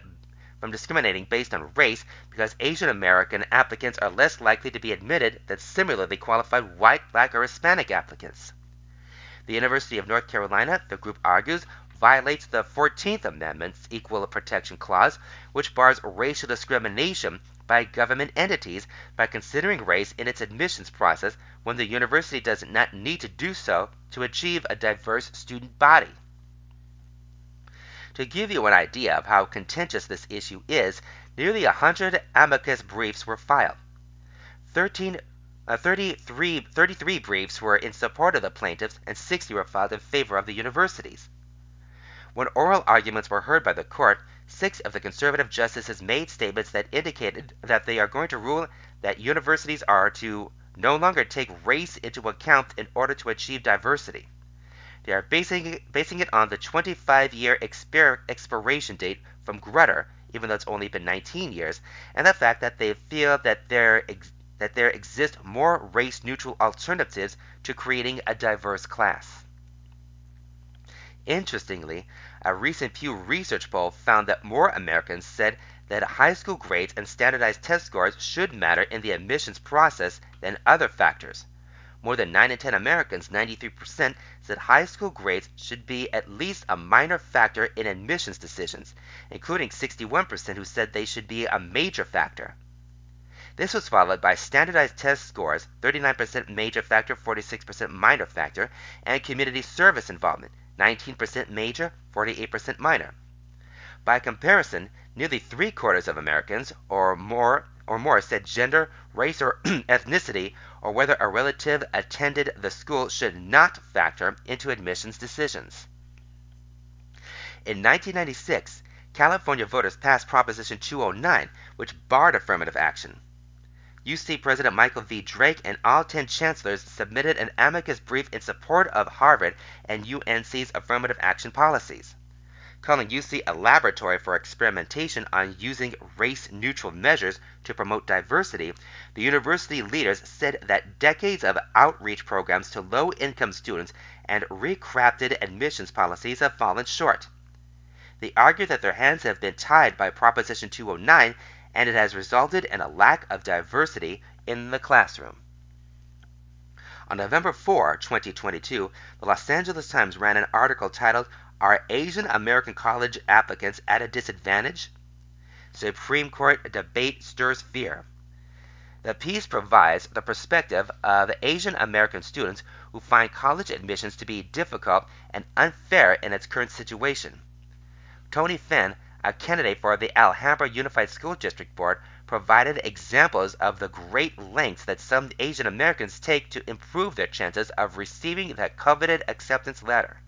based on race because Asian American applicants are less likely to be admitted than similarly qualified white, black, or Hispanic applicants. The University of North Carolina, the group argues, violates the 14th Amendment's Equal Protection Clause, which bars racial discrimination by government entities by considering race in its admissions process when the university does not need to do so to achieve a diverse student body. To give you an idea of how contentious this issue is, nearly 100 amicus briefs were filed. 33 briefs were in support of the plaintiffs, and 60 were filed in favor of the universities. When oral arguments were heard by the court, 6 of the conservative justices made statements that indicated that they are going to rule that universities are to no longer take race into account in order to achieve diversity. They are basing it on the 25-year expiration date from Grutter, even though it's only been 19 years, and the fact that they feel that there exist more race-neutral alternatives to creating a diverse class. Interestingly, a recent Pew Research poll found that more Americans said that high school grades and standardized test scores should matter in the admissions process than other factors. More than 9 in 10 Americans, 93%, said high school grades should be at least a minor factor in admissions decisions, including 61% who said they should be a major factor. This was followed by standardized test scores, 39% major factor, 46% minor factor, and community service involvement, 19% major, 48% minor. By comparison, nearly three-quarters of Americans, or more said gender, race, or ethnicity, or whether a relative attended the school should not factor into admissions decisions. In 1996, California voters passed Proposition 209, which barred affirmative action. UC President Michael V. Drake and all 10 chancellors submitted an amicus brief in support of Harvard and UNC's affirmative action policies, calling UC a laboratory for experimentation on using race-neutral measures to promote diversity. The university leaders said that decades of outreach programs to low-income students and recrafted admissions policies have fallen short. They argue that their hands have been tied by Proposition 209, and it has resulted in a lack of diversity in the classroom. On November 4, 2022, the Los Angeles Times ran an article titled, "Are Asian American College Applicants at a Disadvantage?" Supreme Court Debate Stirs Fear. The piece provides the perspective of Asian American students who find college admissions to be difficult and unfair in its current situation. Tony Finn, a candidate for the Alhambra Unified School District Board, provided examples of the great lengths that some Asian Americans take to improve their chances of receiving that coveted acceptance letter.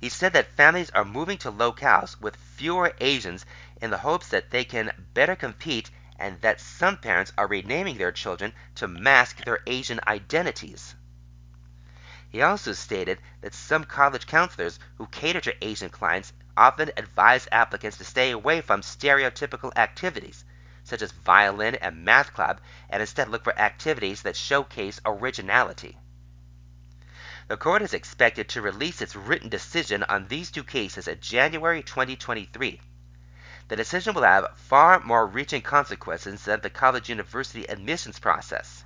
He said that families are moving to locales with fewer Asians in the hopes that they can better compete, and that some parents are renaming their children to mask their Asian identities. He also stated that some college counselors who cater to Asian clients often advise applicants to stay away from stereotypical activities, such as violin and math club, and instead look for activities that showcase originality. The court is expected to release its written decision on these two cases in January 2023. The decision will have far more reaching consequences than the college-university admissions process.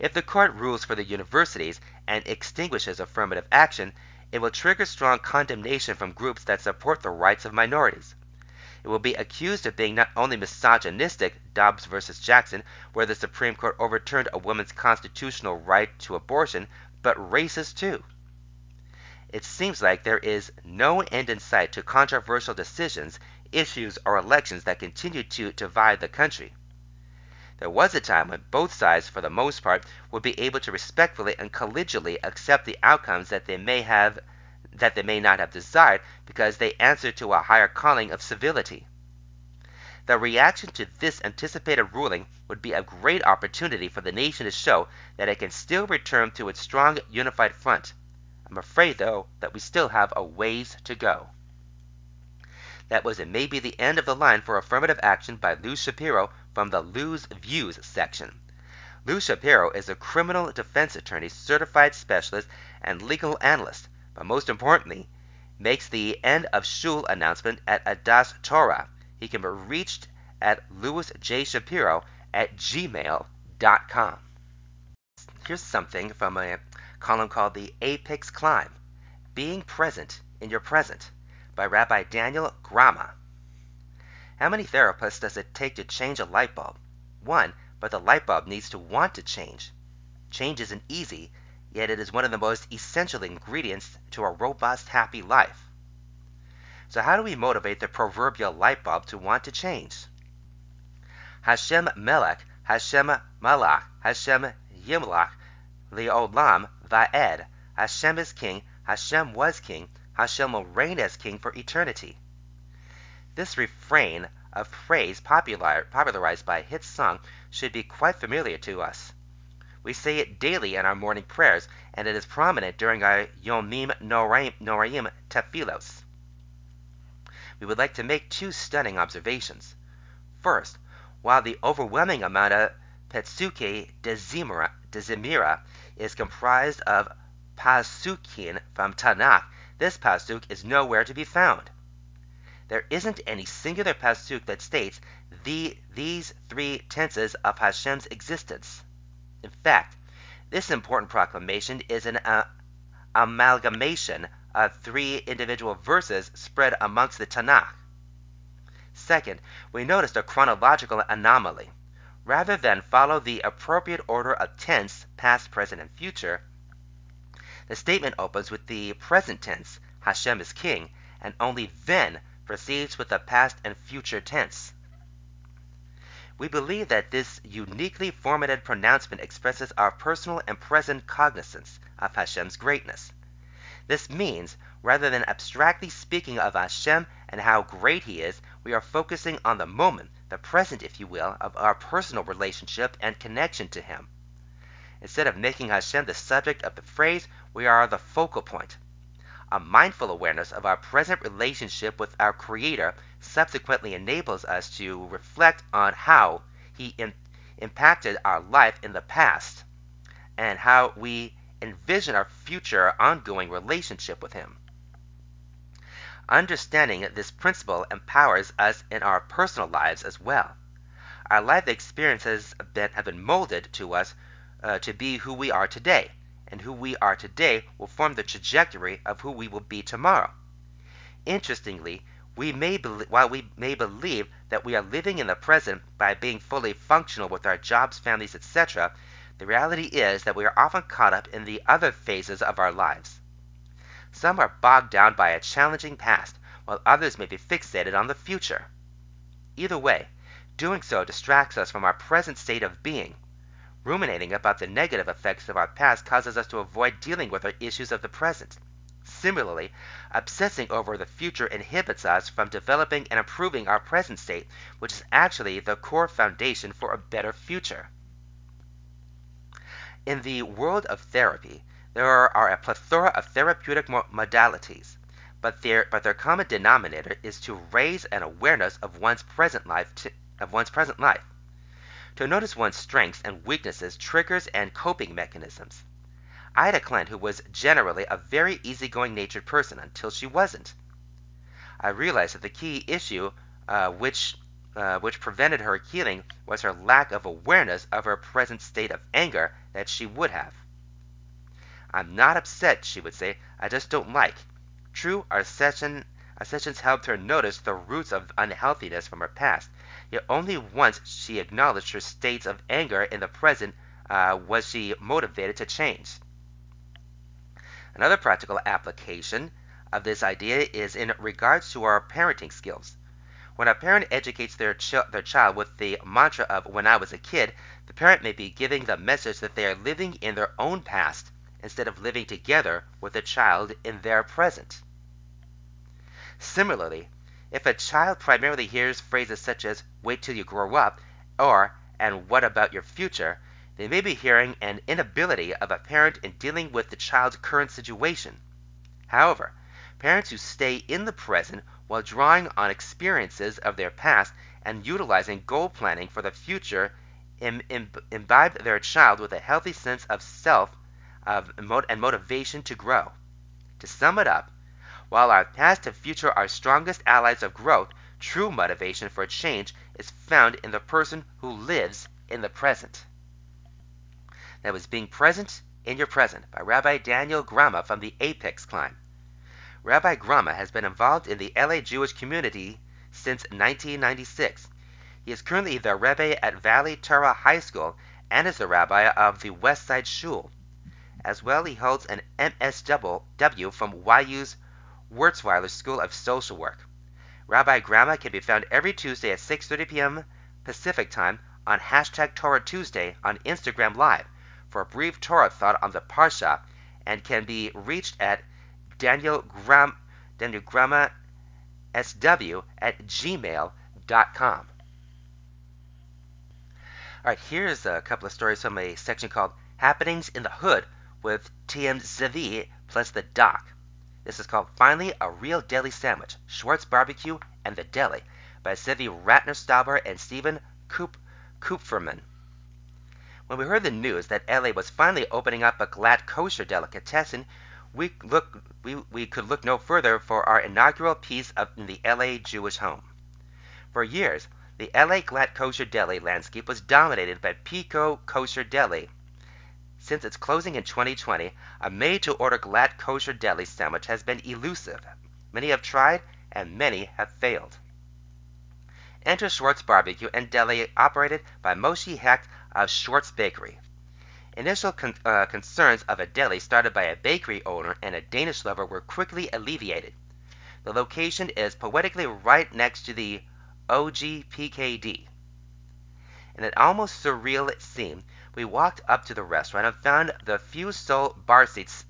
If the court rules for the universities and extinguishes affirmative action, it will trigger strong condemnation from groups that support the rights of minorities. It will be accused of being not only misogynistic, Dobbs v. Jackson, where the Supreme Court overturned a woman's constitutional right to abortion, but racist too. It seems like there is no end in sight to controversial decisions, issues, or elections that continue to divide the country. There was a time when both sides, for the most part, would be able to respectfully and collegially accept the outcomes that they may not have desired, because they answered to a higher calling of civility. The reaction to this anticipated ruling would be a great opportunity for the nation to show that it can still return to its strong, unified front. I'm afraid, though, that we still have a ways to go. That was and may be the end of the line for affirmative action by Lou Shapiro from the Lou's Views section. Lou Shapiro is a criminal defense attorney, certified specialist, and legal analyst, but most importantly, makes the end of shul announcement at Hadash Torah. He can be reached at lewisjshapiro@gmail.com. Here's something from a column called The Apex Climb, Being Present in Your Present, by Rabbi Daniel Grama. How many therapists does it take to change a light bulb? One, but the light bulb needs to want to change. Change isn't easy, yet it is one of the most essential ingredients to a robust, happy life. So how do we motivate the proverbial light bulb to want to change? Hashem Melech, Hashem Malach, Hashem Yimlach, Leolam Vaed. Hashem is king, Hashem was king, Hashem will reign as king for eternity. This refrain of praise popularized by a hit song should be quite familiar to us. We say it daily in our morning prayers, and it is prominent during our Yomim Noraim Tefilos. We would like to make two stunning observations. First, while the overwhelming amount of Petsuke Dezimira is comprised of Pasukin from Tanakh, this Pasuk is nowhere to be found. There isn't any singular Pasuk that states these three tenses of Hashem's existence. In fact, this important proclamation is an amalgamation of three individual verses spread amongst the Tanakh. Second, we noticed a chronological anomaly. Rather than follow the appropriate order of tense, past, present, and future, the statement opens with the present tense, Hashem is king, and only then proceeds with the past and future tense. We believe that this uniquely formatted pronouncement expresses our personal and present cognizance of Hashem's greatness. This means, rather than abstractly speaking of Hashem and how great He is, we are focusing on the moment, the present, if you will, of our personal relationship and connection to Him. Instead of making Hashem the subject of the phrase, we are the focal point. A mindful awareness of our present relationship with our Creator subsequently enables us to reflect on how He impacted our life in the past and how we envision our future ongoing relationship with Him. Understanding this principle empowers us in our personal lives as well. Our life experiences have been molded to us to be who we are today, and who we are today will form the trajectory of who we will be tomorrow. Interestingly, while we may believe that we are living in the present by being fully functional with our jobs, families, etc., the reality is that we are often caught up in the other phases of our lives. Some are bogged down by a challenging past, while others may be fixated on the future. Either way, doing so distracts us from our present state of being. Ruminating about the negative effects of our past causes us to avoid dealing with our issues of the present. Similarly, obsessing over the future inhibits us from developing and improving our present state, which is actually the core foundation for a better future. In the world of therapy, there are a plethora of therapeutic modalities, but their common denominator is to raise an awareness of one's present life, to notice one's strengths and weaknesses, triggers, and coping mechanisms. I had a client who was generally a very easygoing natured person until she wasn't. I realized that the key issue which prevented her healing was her lack of awareness of her present state of anger that she would have. "I'm not upset," she would say, "I just don't like." True, our sessions helped her notice the roots of unhealthiness from her past, yet only once she acknowledged her states of anger in the present was she motivated to change. Another practical application of this idea is in regards to our parenting skills. When a parent educates their child with the mantra of, when I was a kid, the parent may be giving the message that they are living in their own past instead of living together with the child in their present. Similarly, if a child primarily hears phrases such as, wait till you grow up, or, and what about your future, they may be hearing an inability of a parent in dealing with the child's current situation. However, parents who stay in the present while drawing on experiences of their past and utilizing goal planning for the future imbibe their child with a healthy sense of self and motivation to grow. To sum it up, while our past and future are strongest allies of growth, true motivation for change is found in the person who lives in the present. That was Being Present in Your Present by Rabbi Daniel Grama from the Apex Climb. Rabbi Grama has been involved in the LA Jewish community since 1996. He is currently the Rebbe at Valley Torah High School and is the Rabbi of the Westside Shul. As well, he holds an MSW from YU's Wurtzweiler School of Social Work. Rabbi Grama can be found every Tuesday at 6:30 p.m. Pacific Time on #TorahTuesday on Instagram Live for a brief Torah thought on the Parsha, and can be reached at danielgramasw@gmail.com. Alright, here's a couple of stories from a section called Happenings in the Hood with TM Zavi plus the Doc. This is called Finally a Real Deli Sandwich, Schwartz Barbecue and the Deli by Zivi Ratner-Stauber and Stephen Kupferman. When we heard the news that LA was finally opening up a glatt kosher delicatessen, we could look no further for our inaugural piece in the LA Jewish home. For years, the LA glatt kosher deli landscape was dominated by Pico Kosher Deli. Since its closing in 2020, a made-to-order glatt kosher deli sandwich has been elusive. Many have tried, and many have failed. Enter Schwartz Barbecue and Deli, operated by Moshe Hecht of Schwartz Bakery. Initial concerns of a deli started by a bakery owner and a Danish lover were quickly alleviated. The location is poetically right next to the OGPKD. In an almost surreal scene, we walked up to the restaurant and found the few sole bar seats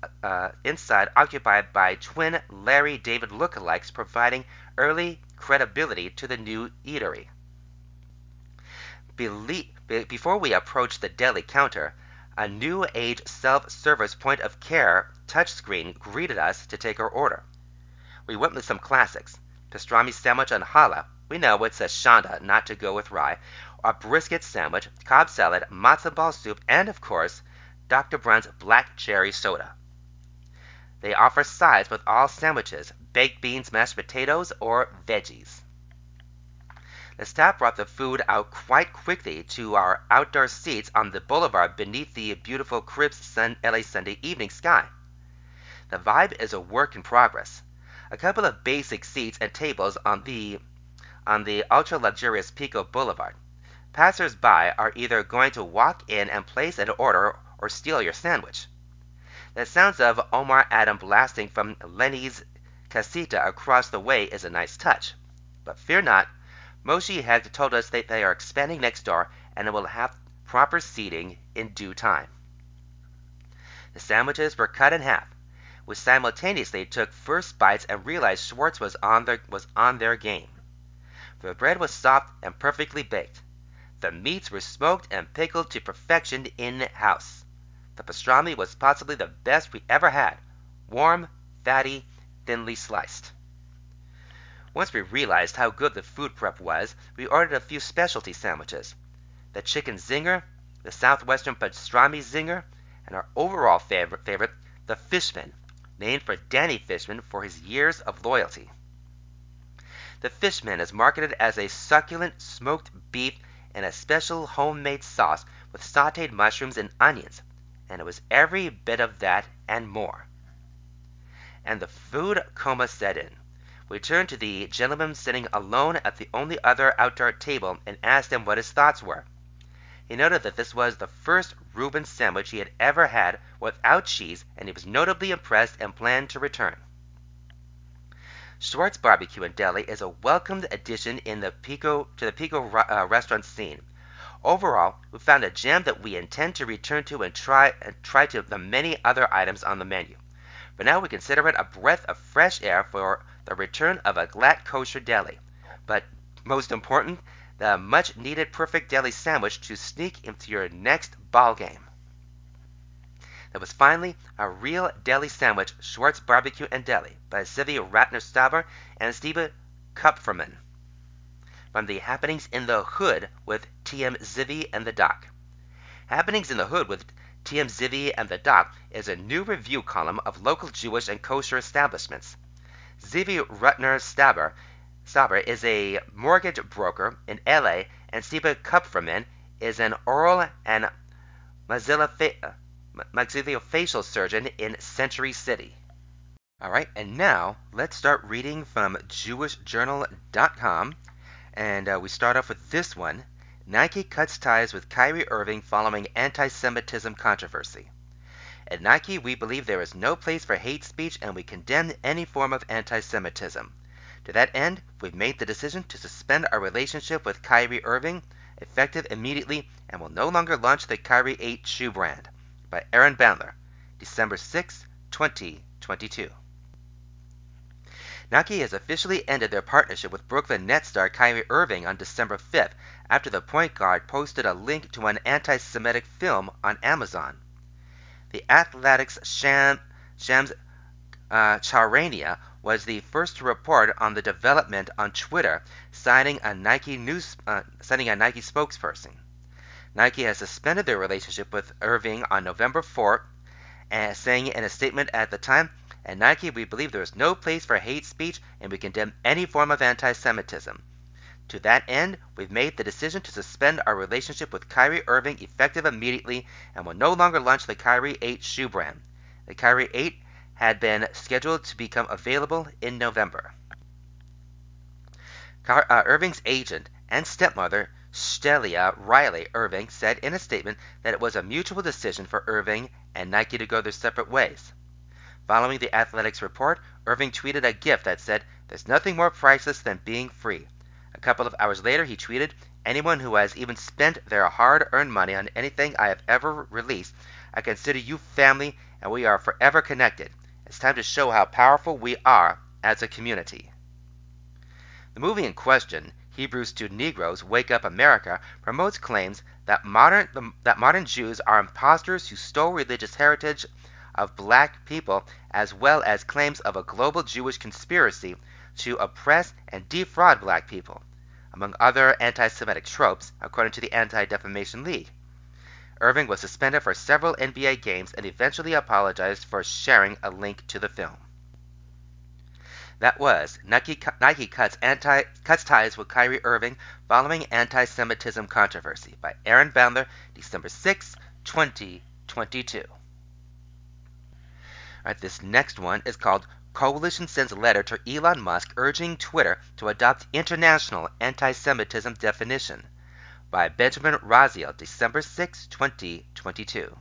inside occupied by twin Larry David lookalikes, providing early credibility to the new eatery. Before we approached the deli counter, a new age self-service point of care touchscreen greeted us to take our order. We went with some classics: pastrami sandwich on challah, we know it's a shanda not to go with rye, a brisket sandwich, cob salad, matzo ball soup, and of course, Dr. Brun's black cherry soda. They offer sides with all sandwiches, baked beans, mashed potatoes, or veggies. The staff brought the food out quite quickly to our outdoor seats on the boulevard beneath the beautiful crisp LA Sunday evening sky. The vibe is a work in progress. A couple of basic seats and tables on the ultra-luxurious Pico Boulevard. Passers-by are either going to walk in and place an order or steal your sandwich. The sounds of Omar Adam blasting from Lenny's Casita across the way is a nice touch. But fear not, Moshe had told us that they are expanding next door and will have proper seating in due time. The sandwiches were cut in half. We simultaneously took first bites and realized Schwartz was on their game. The bread was soft and perfectly baked. The meats were smoked and pickled to perfection in-house. The pastrami was possibly the best we ever had, warm, fatty, thinly sliced. Once we realized how good the food prep was, we ordered a few specialty sandwiches: the chicken zinger, the southwestern pastrami zinger, and our overall favorite, the Fishman, named for Danny Fishman for his years of loyalty. The Fishman is marketed as a succulent smoked beef in a special homemade sauce with sautéed mushrooms and onions, and it was every bit of that and more. And the food coma set in. We turned to the gentleman sitting alone at the only other outdoor table and asked him what his thoughts were. He noted that this was the first Reuben sandwich he had ever had without cheese, and he was notably impressed and planned to return. Schwartz Barbecue and Deli is a welcomed addition in the Pico restaurant scene. Overall, we found a gem that we intend to return to and try to the many other items on the menu. For now, we consider it a breath of fresh air for the return of a glatt kosher deli. But most important, the much-needed perfect deli sandwich to sneak into your next ball game. There was finally a real deli sandwich, Schwartz Barbecue and Deli, by Sylvia Ratner-Stauber and Steve Kupferman. From the Happenings in the Hood with T.M. Zivy and the Doc. Happenings in the Hood with T.M. Zivy and the Doc is a new review column of local Jewish and kosher establishments. Zivy Ratner-Stauber is a mortgage broker in L.A., and Steve Kupferman is an oral and maxillofacial surgeon in Century City. All right, and now let's start reading from JewishJournal.com, and we start off with this one: Nike cuts ties with Kyrie Irving following anti-Semitism controversy. At Nike, we believe there is no place for hate speech, and we condemn any form of anti-Semitism. To that end, we've made the decision to suspend our relationship with Kyrie Irving, effective immediately, and will no longer launch the Kyrie 8 shoe brand. By Aaron Bandler, December 6, 2022. Nike has officially ended their partnership with Brooklyn Nets star Kyrie Irving on December 5th after the point guard posted a link to an anti-Semitic film on Amazon. The Athletic's Shams Charania was the first to report on the development on Twitter, citing a Nike spokesperson. Nike has suspended their relationship with Irving on November 4th, saying in a statement at the time, "At Nike, we believe there is no place for hate speech, and we condemn any form of anti-Semitism. To that end, we've made the decision to suspend our relationship with Kyrie Irving effective immediately, and will no longer launch the Kyrie 8 shoe brand." The Kyrie 8 had been scheduled to become available in November. Irving's agent and stepmother, Stelia Riley Irving, said in a statement that it was a mutual decision for Irving and Nike to go their separate ways. Following the Athletic's report, Irving tweeted a GIF that said, "There's nothing more priceless than being free." A couple of hours later, he tweeted, "Anyone who has even spent their hard-earned money on anything I have ever released, I consider you family, and we are forever connected. It's time to show how powerful we are as a community." The movie in question, Hebrews to Negroes, Wake Up America, promotes claims that modern Jews are imposters who stole religious heritage of black people, as well as claims of a global Jewish conspiracy to oppress and defraud black people, among other anti-Semitic tropes, according to the Anti-Defamation League. Irving was suspended for several NBA games and eventually apologized for sharing a link to the film. That was Nike cuts ties with Kyrie Irving following anti-Semitism controversy by Aaron Bandler, December 6, 2022. Alright, this next one is called "Coalition Sends Letter to Elon Musk Urging Twitter to Adopt International Anti-Semitism Definition" by Benjamin Raziel, December 6, 2022.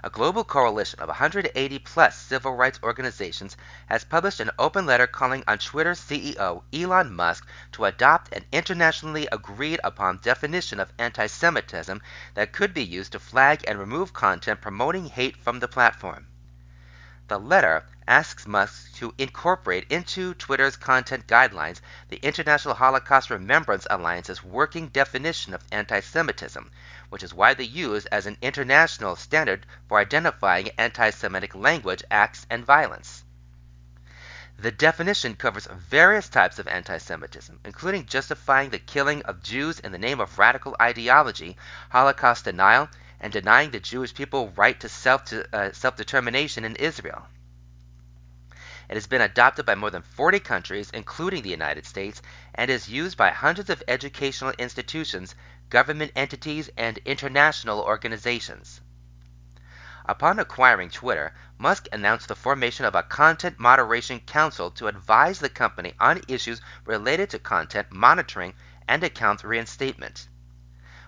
A global coalition of 180-plus civil rights organizations has published an open letter calling on Twitter CEO Elon Musk to adopt an internationally agreed-upon definition of anti-Semitism that could be used to flag and remove content promoting hate from the platform. The letter asks Musk to incorporate into Twitter's content guidelines the International Holocaust Remembrance Alliance's working definition of anti-Semitism, which is widely used as an international standard for identifying anti-Semitic language, acts, and violence. The definition covers various types of anti-Semitism, including justifying the killing of Jews in the name of radical ideology, Holocaust denial, and denying the Jewish people right to self-determination in Israel. It has been adopted by more than 40 countries, including the United States, and is used by hundreds of educational institutions, government entities, and international organizations. Upon acquiring Twitter, Musk announced the formation of a Content Moderation Council to advise the company on issues related to content monitoring and account reinstatement.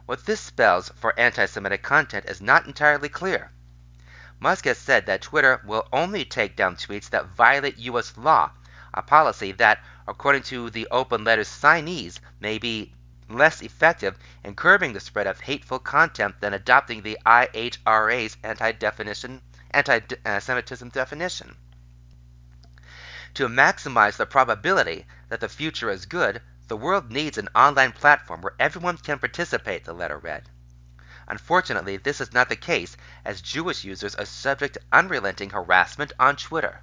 What this spells for anti-Semitic content is not entirely clear. Musk has said that Twitter will only take down tweets that violate U.S. law, a policy that, according to the open letter's signees, may be less effective in curbing the spread of hateful content than adopting the IHRA's anti-Semitism definition. To maximize the probability that the future is good, the world needs an online platform where everyone can participate, the letter read. Unfortunately, this is not the case, as Jewish users are subject to unrelenting harassment on Twitter.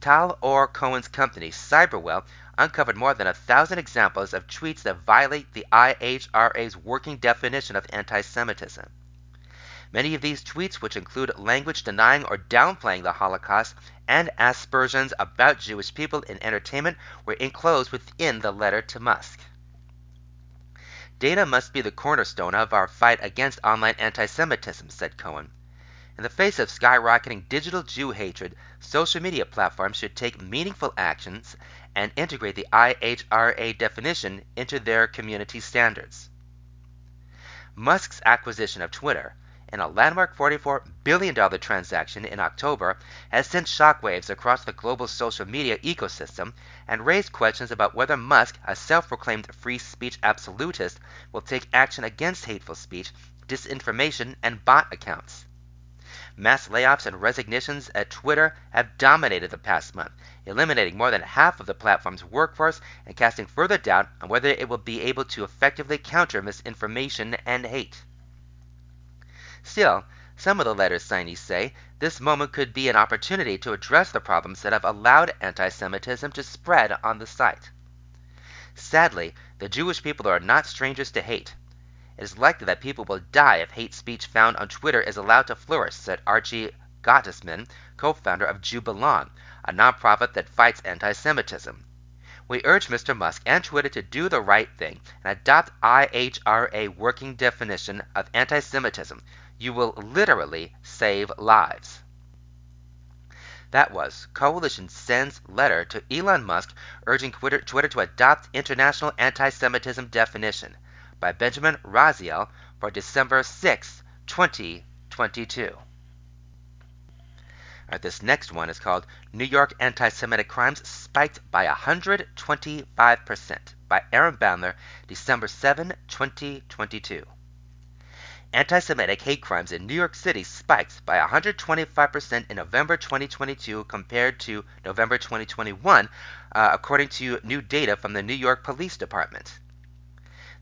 Tal Or Cohen's company, Cyberwell, uncovered more than 1,000 examples of tweets that violate the IHRA's working definition of anti-Semitism. Many of these tweets, which include language denying or downplaying the Holocaust and aspersions about Jewish people in entertainment, were enclosed within the letter to Musk. Data must be the cornerstone of our fight against online anti-Semitism, said Cohen. In the face of skyrocketing digital Jew hatred, social media platforms should take meaningful actions and integrate the IHRA definition into their community standards. Musk's acquisition of Twitter, in a landmark $44 billion transaction in October, has sent shockwaves across the global social media ecosystem and raised questions about whether Musk, a self-proclaimed free speech absolutist, will take action against hateful speech, disinformation, and bot accounts. Mass layoffs and resignations at Twitter have dominated the past month, eliminating more than half of the platform's workforce and casting further doubt on whether it will be able to effectively counter misinformation and hate. Still, some of the letter's signees say this moment could be an opportunity to address the problems that have allowed anti-Semitism to spread on the site. Sadly, the Jewish people are not strangers to hate. It is likely that people will die if hate speech found on Twitter is allowed to flourish, said Archie Gottesman, co-founder of Jew Belong, a nonprofit that fights anti-Semitism. We urge Mr. Musk and Twitter to do the right thing and adopt IHRA working definition of anti-Semitism. You will literally save lives. That was Coalition Sends letter to Elon Musk urging Twitter to adopt international anti-Semitism definition by Benjamin Raziel for December 6, 2022. All right, this next one is called New York Anti-Semitic Crimes Spiked by 125% by Aaron Bandler, December 7, 2022. Anti-Semitic hate crimes in New York City spiked by 125% in November 2022 compared to November 2021, according to new data from the New York Police Department.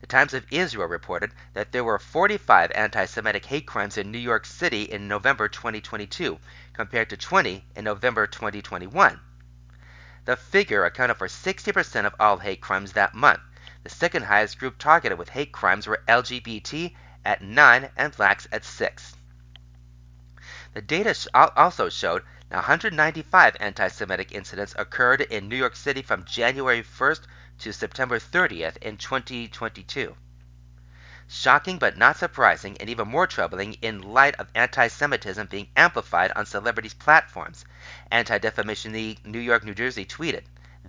The Times of Israel reported that there were 45 anti-Semitic hate crimes in New York City in November 2022, compared to 20 in November 2021. The figure accounted for 60% of all hate crimes that month. The second highest group targeted with hate crimes were LGBT at 9 and blacks at 6. The data also showed that 195 anti-Semitic incidents occurred in New York City from January 1st to September 30th in 2022. Shocking but not surprising, and even more troubling in light of anti-Semitism being amplified on celebrities' platforms, Anti-Defamation League New York, New Jersey tweeted,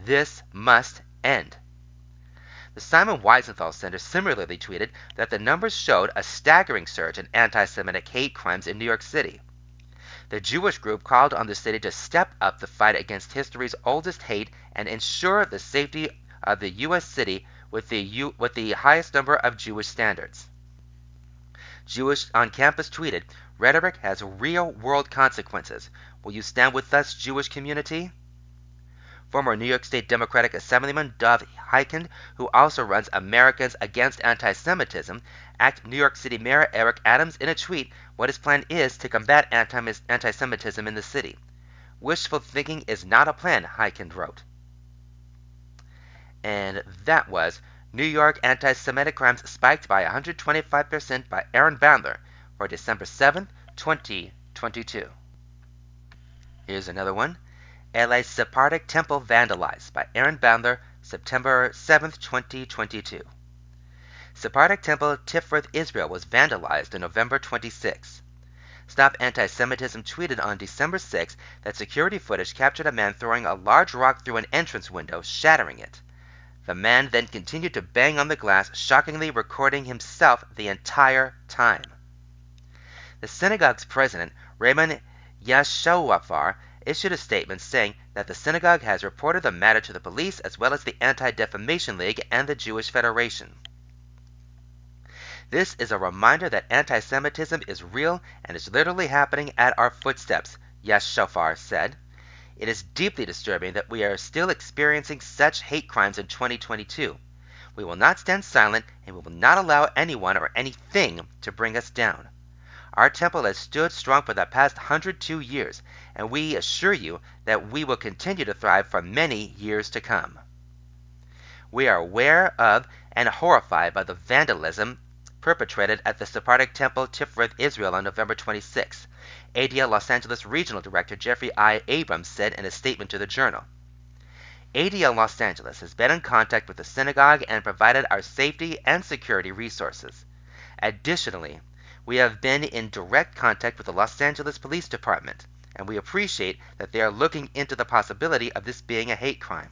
"This must end." The Simon Wiesenthal Center similarly tweeted that the numbers showed a staggering surge in anti-Semitic hate crimes in New York City. The Jewish group called on the city to step up the fight against history's oldest hate and ensure the safety of the U.S. city with the highest number of Jewish standards. Jewish on Campus tweeted, "Rhetoric has real-world consequences. Will you stand with us, Jewish community?" Former New York State Democratic Assemblyman Dov Hyken, who also runs Americans Against Anti-Semitism, asked New York City Mayor Eric Adams in a tweet what his plan is to combat anti-Semitism in the city. "Wishful thinking is not a plan," Hyken wrote. And that was New York Anti-Semitic Crimes Spiked by 125% by Aaron Bandler for December 7, 2022. Here's another one. LA Sephardic Temple Vandalized by Aaron Bandler, September 7, 2022. Sephardic Temple Tiferet, Israel was vandalized on November 26. Stop Anti-Semitism tweeted on December 6 that security footage captured a man throwing a large rock through an entrance window, shattering it. The man then continued to bang on the glass, shockingly recording himself the entire time. The synagogue's president, Raymond Yashawafar, issued a statement saying that the synagogue has reported the matter to the police as well as the Anti-Defamation League and the Jewish Federation. This is a reminder that anti-Semitism is real and is literally happening at our footsteps, Yesh Shofar said. It is deeply disturbing that we are still experiencing such hate crimes in 2022. We will not stand silent, and we will not allow anyone or anything to bring us down. Our temple has stood strong for the past 102 years, and we assure you that we will continue to thrive for many years to come. We are aware of and horrified by the vandalism perpetrated at the Sephardic Temple, Tiferet, Israel on November 26. ADL Los Angeles Regional Director Jeffrey I. Abrams said in a statement to the Journal. ADL Los Angeles has been in contact with the synagogue and provided our safety and security resources. Additionally, we have been in direct contact with the Los Angeles Police Department, and we appreciate that they are looking into the possibility of this being a hate crime.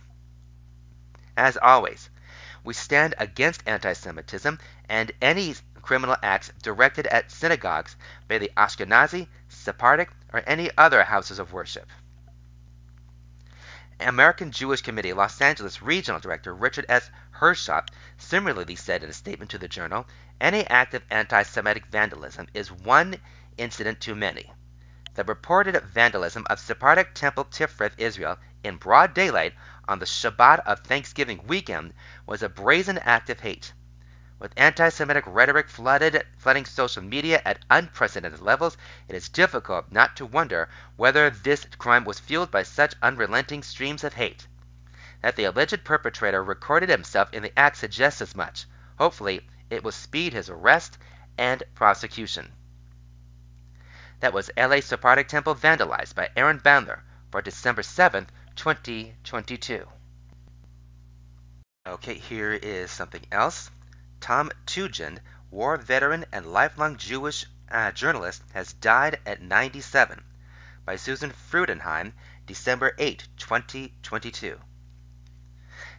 As always, we stand against anti-Semitism and any criminal acts directed at synagogues by the Ashkenazi, Sephardic, or any other houses of worship. American Jewish Committee Los Angeles Regional Director Richard S. Hershop similarly said in a statement to the Journal, any act of anti-Semitic vandalism is one incident too many. The reported vandalism of Sephardic Temple Tiferet, Israel, in broad daylight on the Shabbat of Thanksgiving weekend was a brazen act of hate. With anti-Semitic rhetoric flooding social media at unprecedented levels, it is difficult not to wonder whether this crime was fueled by such unrelenting streams of hate. That the alleged perpetrator recorded himself in the act suggests as much. Hopefully, it will speed his arrest and prosecution. That was LA Sephardic Temple vandalized by Aaron Bandler for December 7, 2022. Okay, here is something else. Tom Tugend, war veteran and lifelong Jewish journalist, has died at 97, by Susan Frudenheim, December 8, 2022.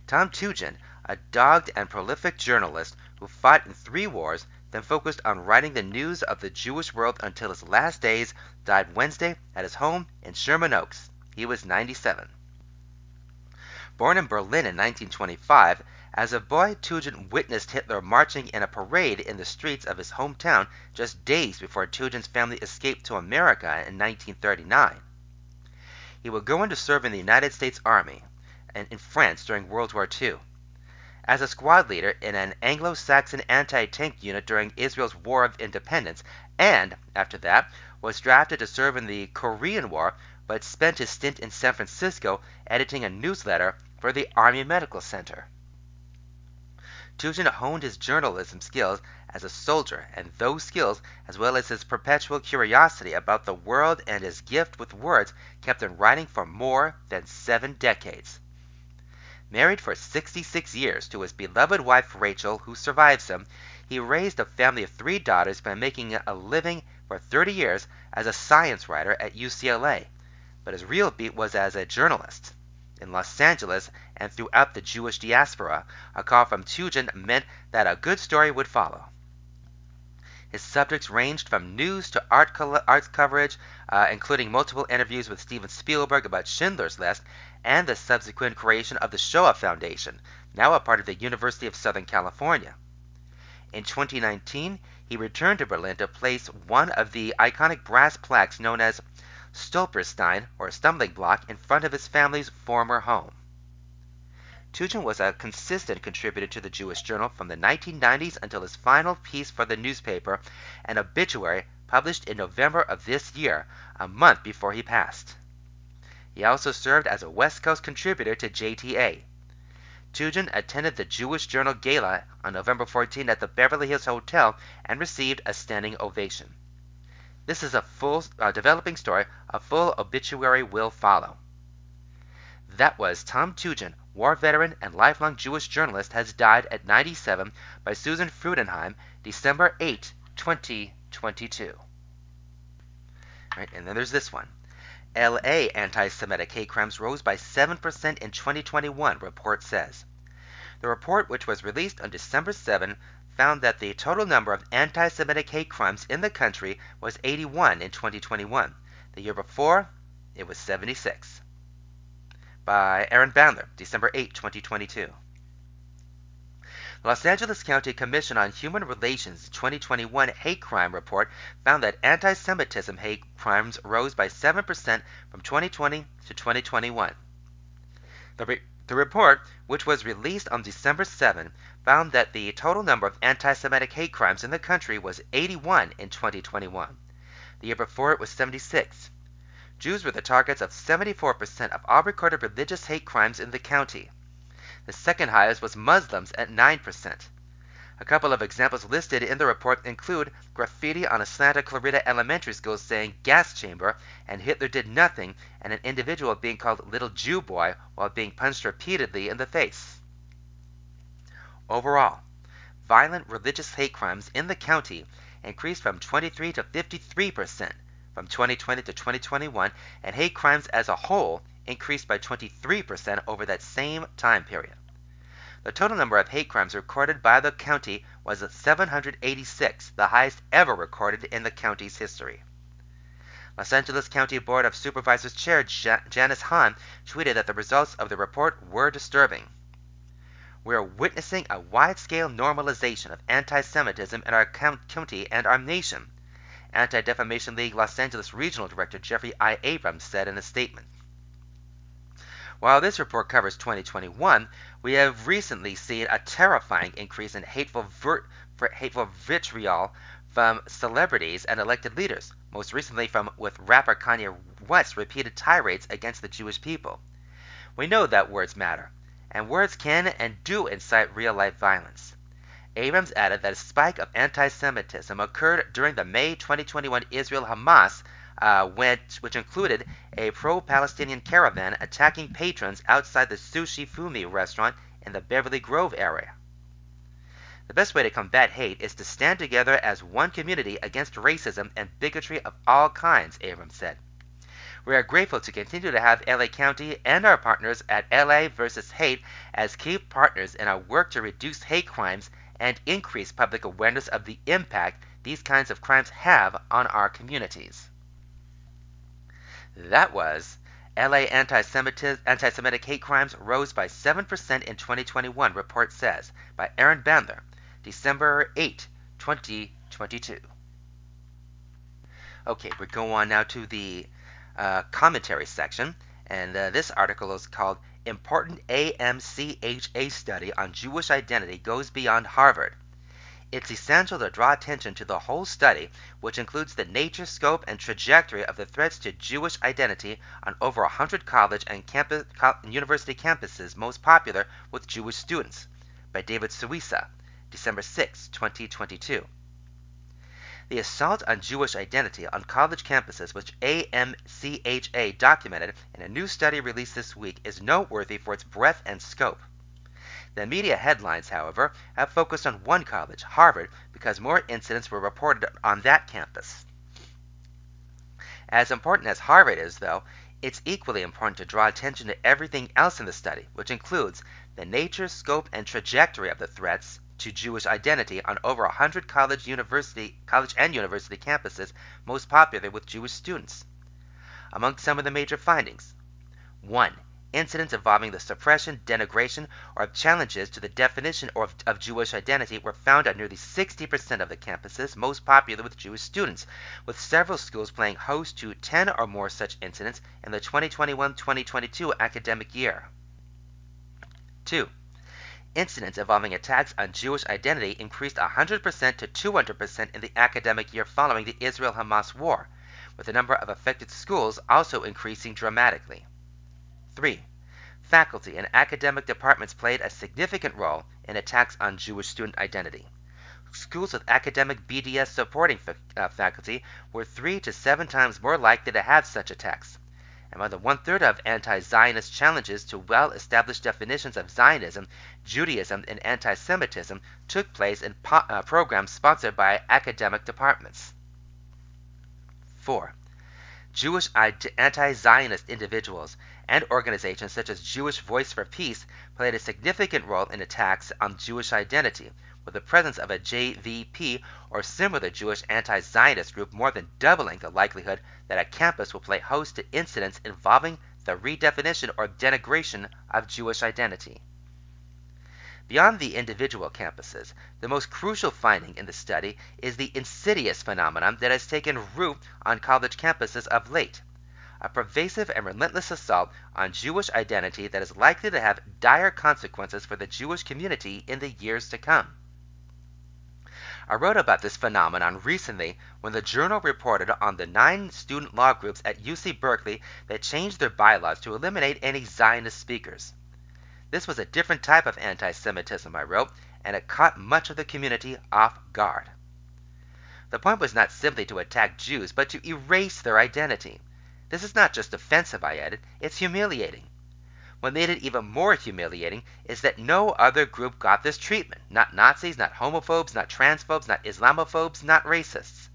Tom Tugend, a dogged and prolific journalist who fought in 3 wars, then focused on writing the news of the Jewish world until his last days, died Wednesday at his home in Sherman Oaks. He was 97. Born in Berlin in 1925, as a boy, Tugend witnessed Hitler marching in a parade in the streets of his hometown just days before Tugend's family escaped to America in 1939. He would go on to serve in the United States Army and in France during World War II. As a squad leader in an Anglo-Saxon anti-tank unit during Israel's War of Independence, and, after that, was drafted to serve in the Korean War, but spent his stint in San Francisco editing a newsletter for the Army Medical Center. Tugend honed his journalism skills as a soldier, and those skills, as well as his perpetual curiosity about the world and his gift with words, kept him writing for more than 7 decades. Married for 66 years to his beloved wife Rachel, who survives him, he raised a family of 3 daughters by making a living for 30 years as a science writer at UCLA, but his real beat was as a journalist. In Los Angeles and throughout the Jewish diaspora, a call from Tugend meant that a good story would follow. His subjects ranged from news to arts coverage, including multiple interviews with Steven Spielberg about Schindler's List and the subsequent creation of the Shoah Foundation, now a part of the University of Southern California. In 2019, he returned to Berlin to place one of the iconic brass plaques known as Stolperstein, or stumbling block, in front of his family's former home. Tugend was a consistent contributor to the Jewish Journal from the 1990s until his final piece for the newspaper, an obituary published in November of this year, a month before he passed. He also served as a West Coast contributor to JTA. Tugend attended the Jewish Journal Gala on November 14 at the Beverly Hills Hotel and received a standing ovation. This is a full developing story. A full obituary will follow. That was Tom Tugend, war veteran and lifelong Jewish journalist, has died at 97, by Susan Frudenheim, December 8, 2022. Right, and then there's this one. L.A. anti-Semitic hate crimes rose by 7% in 2021, report says. The report, whiwhich was released on December 7, found that the total number of anti-Semitic hate crimes in the country was 81 in 2021. The year before, It was 76. By Aaron Bandler, December 8, 2022. The Los Angeles County Commission on Human Relations 2021 hate crime report found that anti-Semitism hate crimes rose by 7% from 2020 to 2021. The report, which was released on December 7, found that the total number of anti-Semitic hate crimes in the country was 81 in 2021. The year before it was 76. Jews were the targets of 74% of all recorded religious hate crimes in the county. The second highest was Muslims at 9%. A couple of examples listed in the report include graffiti on a Santa Clarita elementary school saying gas chamber and Hitler did nothing, and an individual being called Little Jew Boy while being punched repeatedly in the face. Overall, violent religious hate crimes in the county increased from 23 to 53% from 2020 to 2021, and hate crimes as a whole increased by 23% over that same time period. The total number of hate crimes recorded by the county was at 786, the highest ever recorded in the county's history. Los Angeles County Board of Supervisors Chair Janice Hahn tweeted that the results of the report were disturbing. We are witnessing a wide-scale normalization of anti-Semitism in our county and our nation, Anti-Defamation League Los Angeles Regional Director Jeffrey I. Abrams said in a statement. While this report covers 2021, we have recently seen a terrifying increase in hateful vitriol from celebrities and elected leaders, most recently with rapper Kanye West's repeated tirades against the Jewish people. We know that words matter, and words can and do incite real-life violence. Abrams added that a spike of anti-Semitism occurred during the May 2021 Israel-Hamas which included a pro-Palestinian caravan attacking patrons outside the Sushi Fumi restaurant in the Beverly Grove area. The best way to combat hate is to stand together as one community against racism and bigotry of all kinds, Abrams said. We are grateful to continue to have LA County and our partners at LA vs. Hate as key partners in our work to reduce hate crimes and increase public awareness of the impact these kinds of crimes have on our communities. That was LA Anti-Semitic Hate Crimes Rose by 7% in 2021, report says, by Aaron Bandler, December 8, 2022. Okay, we go on now to the commentary section, and this article is called Important AMCHA Study on Jewish Identity Goes Beyond Harvard. It's essential to draw attention to the whole study, which includes the nature, scope, and trajectory of the threats to Jewish identity on over 100 college and university campuses most popular with Jewish students, by David Suissa, December 6, 2022. The assault on Jewish identity on college campuses, which AMCHA documented in a new study released this week, is noteworthy for its breadth and scope. The media headlines, however, have focused on one college, Harvard, because more incidents were reported on that campus. As important as Harvard is, though, it's equally important to draw attention to everything else in the study, which includes the nature, scope, and trajectory of the threats to Jewish identity on over 100 college and university campuses most popular with Jewish students. Among some of the major findings: 1. Incidents involving the suppression, denigration, or challenges to the definition of Jewish identity were found at nearly 60% of the campuses most popular with Jewish students, with several schools playing host to 10 or more such incidents in the 2021-2022 academic year. 2. Incidents involving attacks on Jewish identity increased 100% to 200% in the academic year following the Israel-Hamas war, with the number of affected schools also increasing dramatically. 3. Faculty and academic departments played a significant role in attacks on Jewish student identity. Schools with academic BDS supporting faculty were 3 to 7 times more likely to have such attacks. And more than one-third of anti-Zionist challenges to well-established definitions of Zionism, Judaism, and anti-Semitism took place in programs sponsored by academic departments. 4. Jewish anti-Zionist individuals and organizations such as Jewish Voice for Peace played a significant role in attacks on Jewish identity, with the presence of a JVP or similar Jewish anti-Zionist group more than doubling the likelihood that a campus will play host to incidents involving the redefinition or denigration of Jewish identity. Beyond the individual campuses, the most crucial finding in the study is the insidious phenomenon that has taken root on college campuses of late, a pervasive and relentless assault on Jewish identity that is likely to have dire consequences for the Jewish community in the years to come. I wrote about this phenomenon recently when the Journal reported on the 9 student law groups at UC Berkeley that changed their bylaws to eliminate any Zionist speakers. This was a different type of anti-Semitism, I wrote, and it caught much of the community off guard. The point was not simply to attack Jews, but to erase their identity. This is not just offensive, I added, it's humiliating. What made it even more humiliating is that no other group got this treatment. Not Nazis, not homophobes, not transphobes, not Islamophobes, not racists.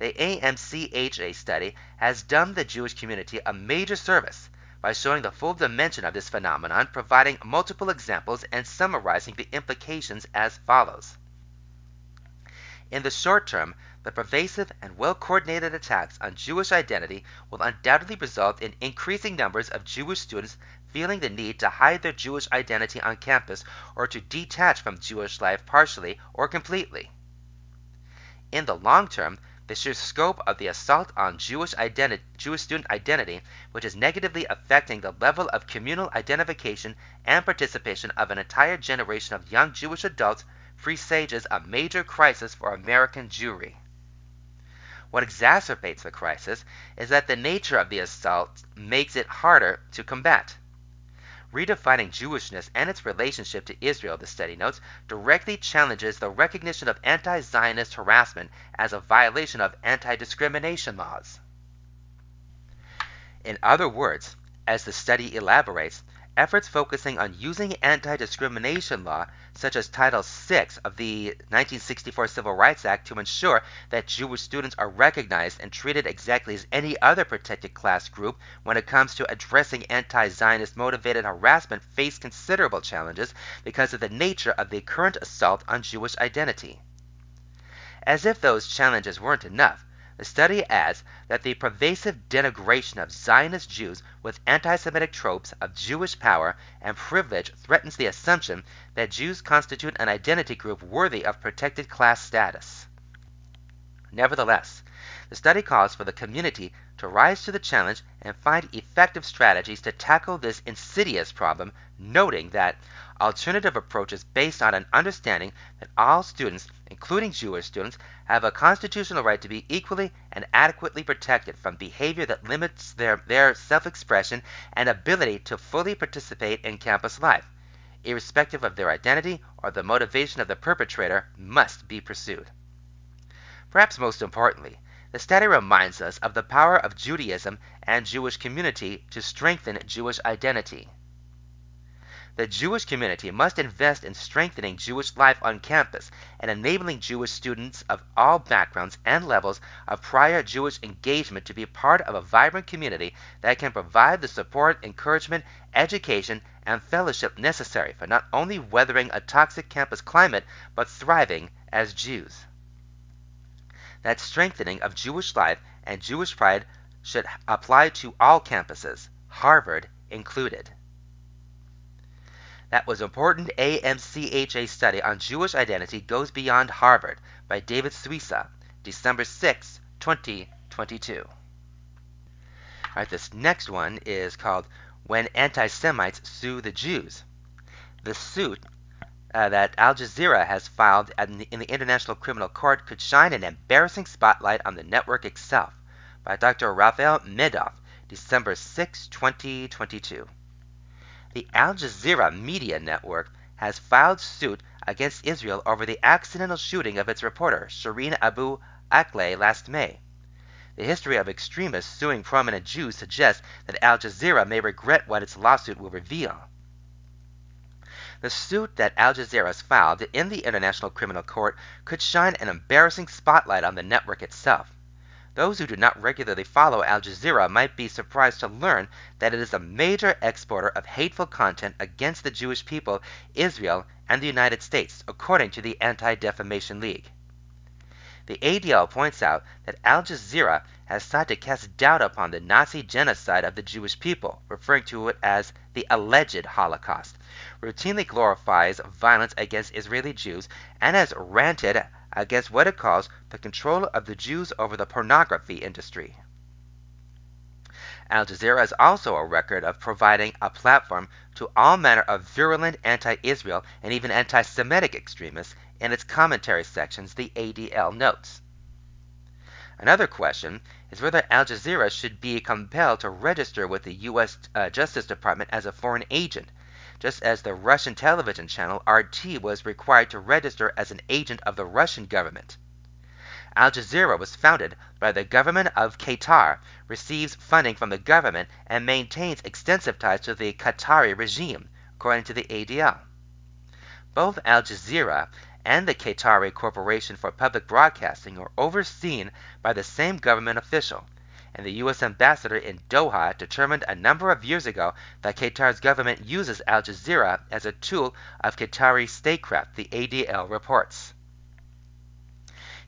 The AMCHA study has done the Jewish community a major service by showing the full dimension of this phenomenon, providing multiple examples and summarizing the implications as follows. In the short term, the pervasive and well-coordinated attacks on Jewish identity will undoubtedly result in increasing numbers of Jewish students feeling the need to hide their Jewish identity on campus or to detach from Jewish life partially or completely. In the long term, the sheer scope of the assault on Jewish student identity, which is negatively affecting the level of communal identification and participation of an entire generation of young Jewish adults, presages a major crisis for American Jewry. What exacerbates the crisis is that the nature of the assault makes it harder to combat. Redefining Jewishness and its relationship to Israel, the study notes, directly challenges the recognition of anti-Zionist harassment as a violation of anti-discrimination laws. In other words, as the study elaborates, efforts focusing on using anti-discrimination law, such as Title VI of the 1964 Civil Rights Act, to ensure that Jewish students are recognized and treated exactly as any other protected class group when it comes to addressing anti-Zionist motivated harassment, face considerable challenges because of the nature of the current assault on Jewish identity. As if those challenges weren't enough, the study adds that the pervasive denigration of Zionist Jews with anti-Semitic tropes of Jewish power and privilege threatens the assumption that Jews constitute an identity group worthy of protected class status. Nevertheless, the study calls for the community to rise to the challenge and find effective strategies to tackle this insidious problem, noting that alternative approaches based on an understanding that all students, including Jewish students, have a constitutional right to be equally and adequately protected from behavior that limits their self-expression and ability to fully participate in campus life, irrespective of their identity or the motivation of the perpetrator, must be pursued. Perhaps most importantly, the study reminds us of the power of Judaism and Jewish community to strengthen Jewish identity. The Jewish community must invest in strengthening Jewish life on campus and enabling Jewish students of all backgrounds and levels of prior Jewish engagement to be part of a vibrant community that can provide the support, encouragement, education, and fellowship necessary for not only weathering a toxic campus climate, but thriving as Jews. That strengthening of Jewish life and Jewish pride should apply to all campuses, Harvard included. That was important AMCHA study on Jewish identity goes beyond Harvard by David Suissa, December 6, 2022. Alright, this next one is called When Anti-Semites Sue the Jews. The suit that Al Jazeera has filed in the International Criminal Court could shine an embarrassing spotlight on the network itself, by Dr. Rafael Medoff, December 6, 2022. The Al Jazeera media network has filed suit against Israel over the accidental shooting of its reporter, Shireen Abu Akleh, last May. The history of extremists suing prominent Jews suggests that Al Jazeera may regret what its lawsuit will reveal. The suit that Al Jazeera has filed in the International Criminal Court could shine an embarrassing spotlight on the network itself. Those who do not regularly follow Al Jazeera might be surprised to learn that it is a major exporter of hateful content against the Jewish people, Israel, and the United States, according to the Anti-Defamation League. The ADL points out that Al Jazeera has sought to cast doubt upon the Nazi genocide of the Jewish people, referring to it as the alleged Holocaust, routinely glorifies violence against Israeli Jews, and has ranted against what it calls the control of the Jews over the pornography industry. Al Jazeera is also a record of providing a platform to all manner of virulent anti-Israel and even anti-Semitic extremists in its commentary sections, the ADL notes. Another question is whether Al Jazeera should be compelled to register with the U.S. Justice Department as a foreign agent, just as the Russian television channel RT was required to register as an agent of the Russian government. Al Jazeera was founded by the government of Qatar, receives funding from the government, and maintains extensive ties to the Qatari regime, according to the ADL. Both Al Jazeera and the Qatari Corporation for Public Broadcasting are overseen by the same government official, and the U.S. ambassador in Doha determined a number of years ago that Qatar's government uses Al Jazeera as a tool of Qatari statecraft, the ADL reports.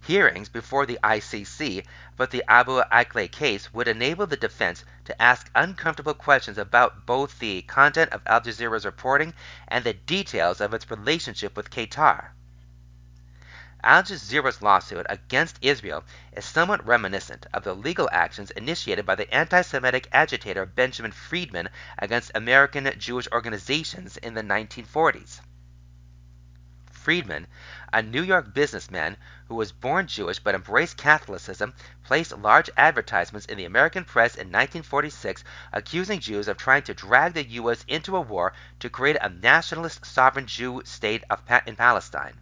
Hearings before the ICC about the Abu Akleh case would enable the defense to ask uncomfortable questions about both the content of Al Jazeera's reporting and the details of its relationship with Qatar. Al Jazeera's lawsuit against Israel is somewhat reminiscent of the legal actions initiated by the anti-Semitic agitator Benjamin Friedman against American Jewish organizations in the 1940s. Friedman, a New York businessman who was born Jewish but embraced Catholicism, placed large advertisements in the American press in 1946 accusing Jews of trying to drag the U.S. into a war to create a nationalist sovereign Jew state in Palestine.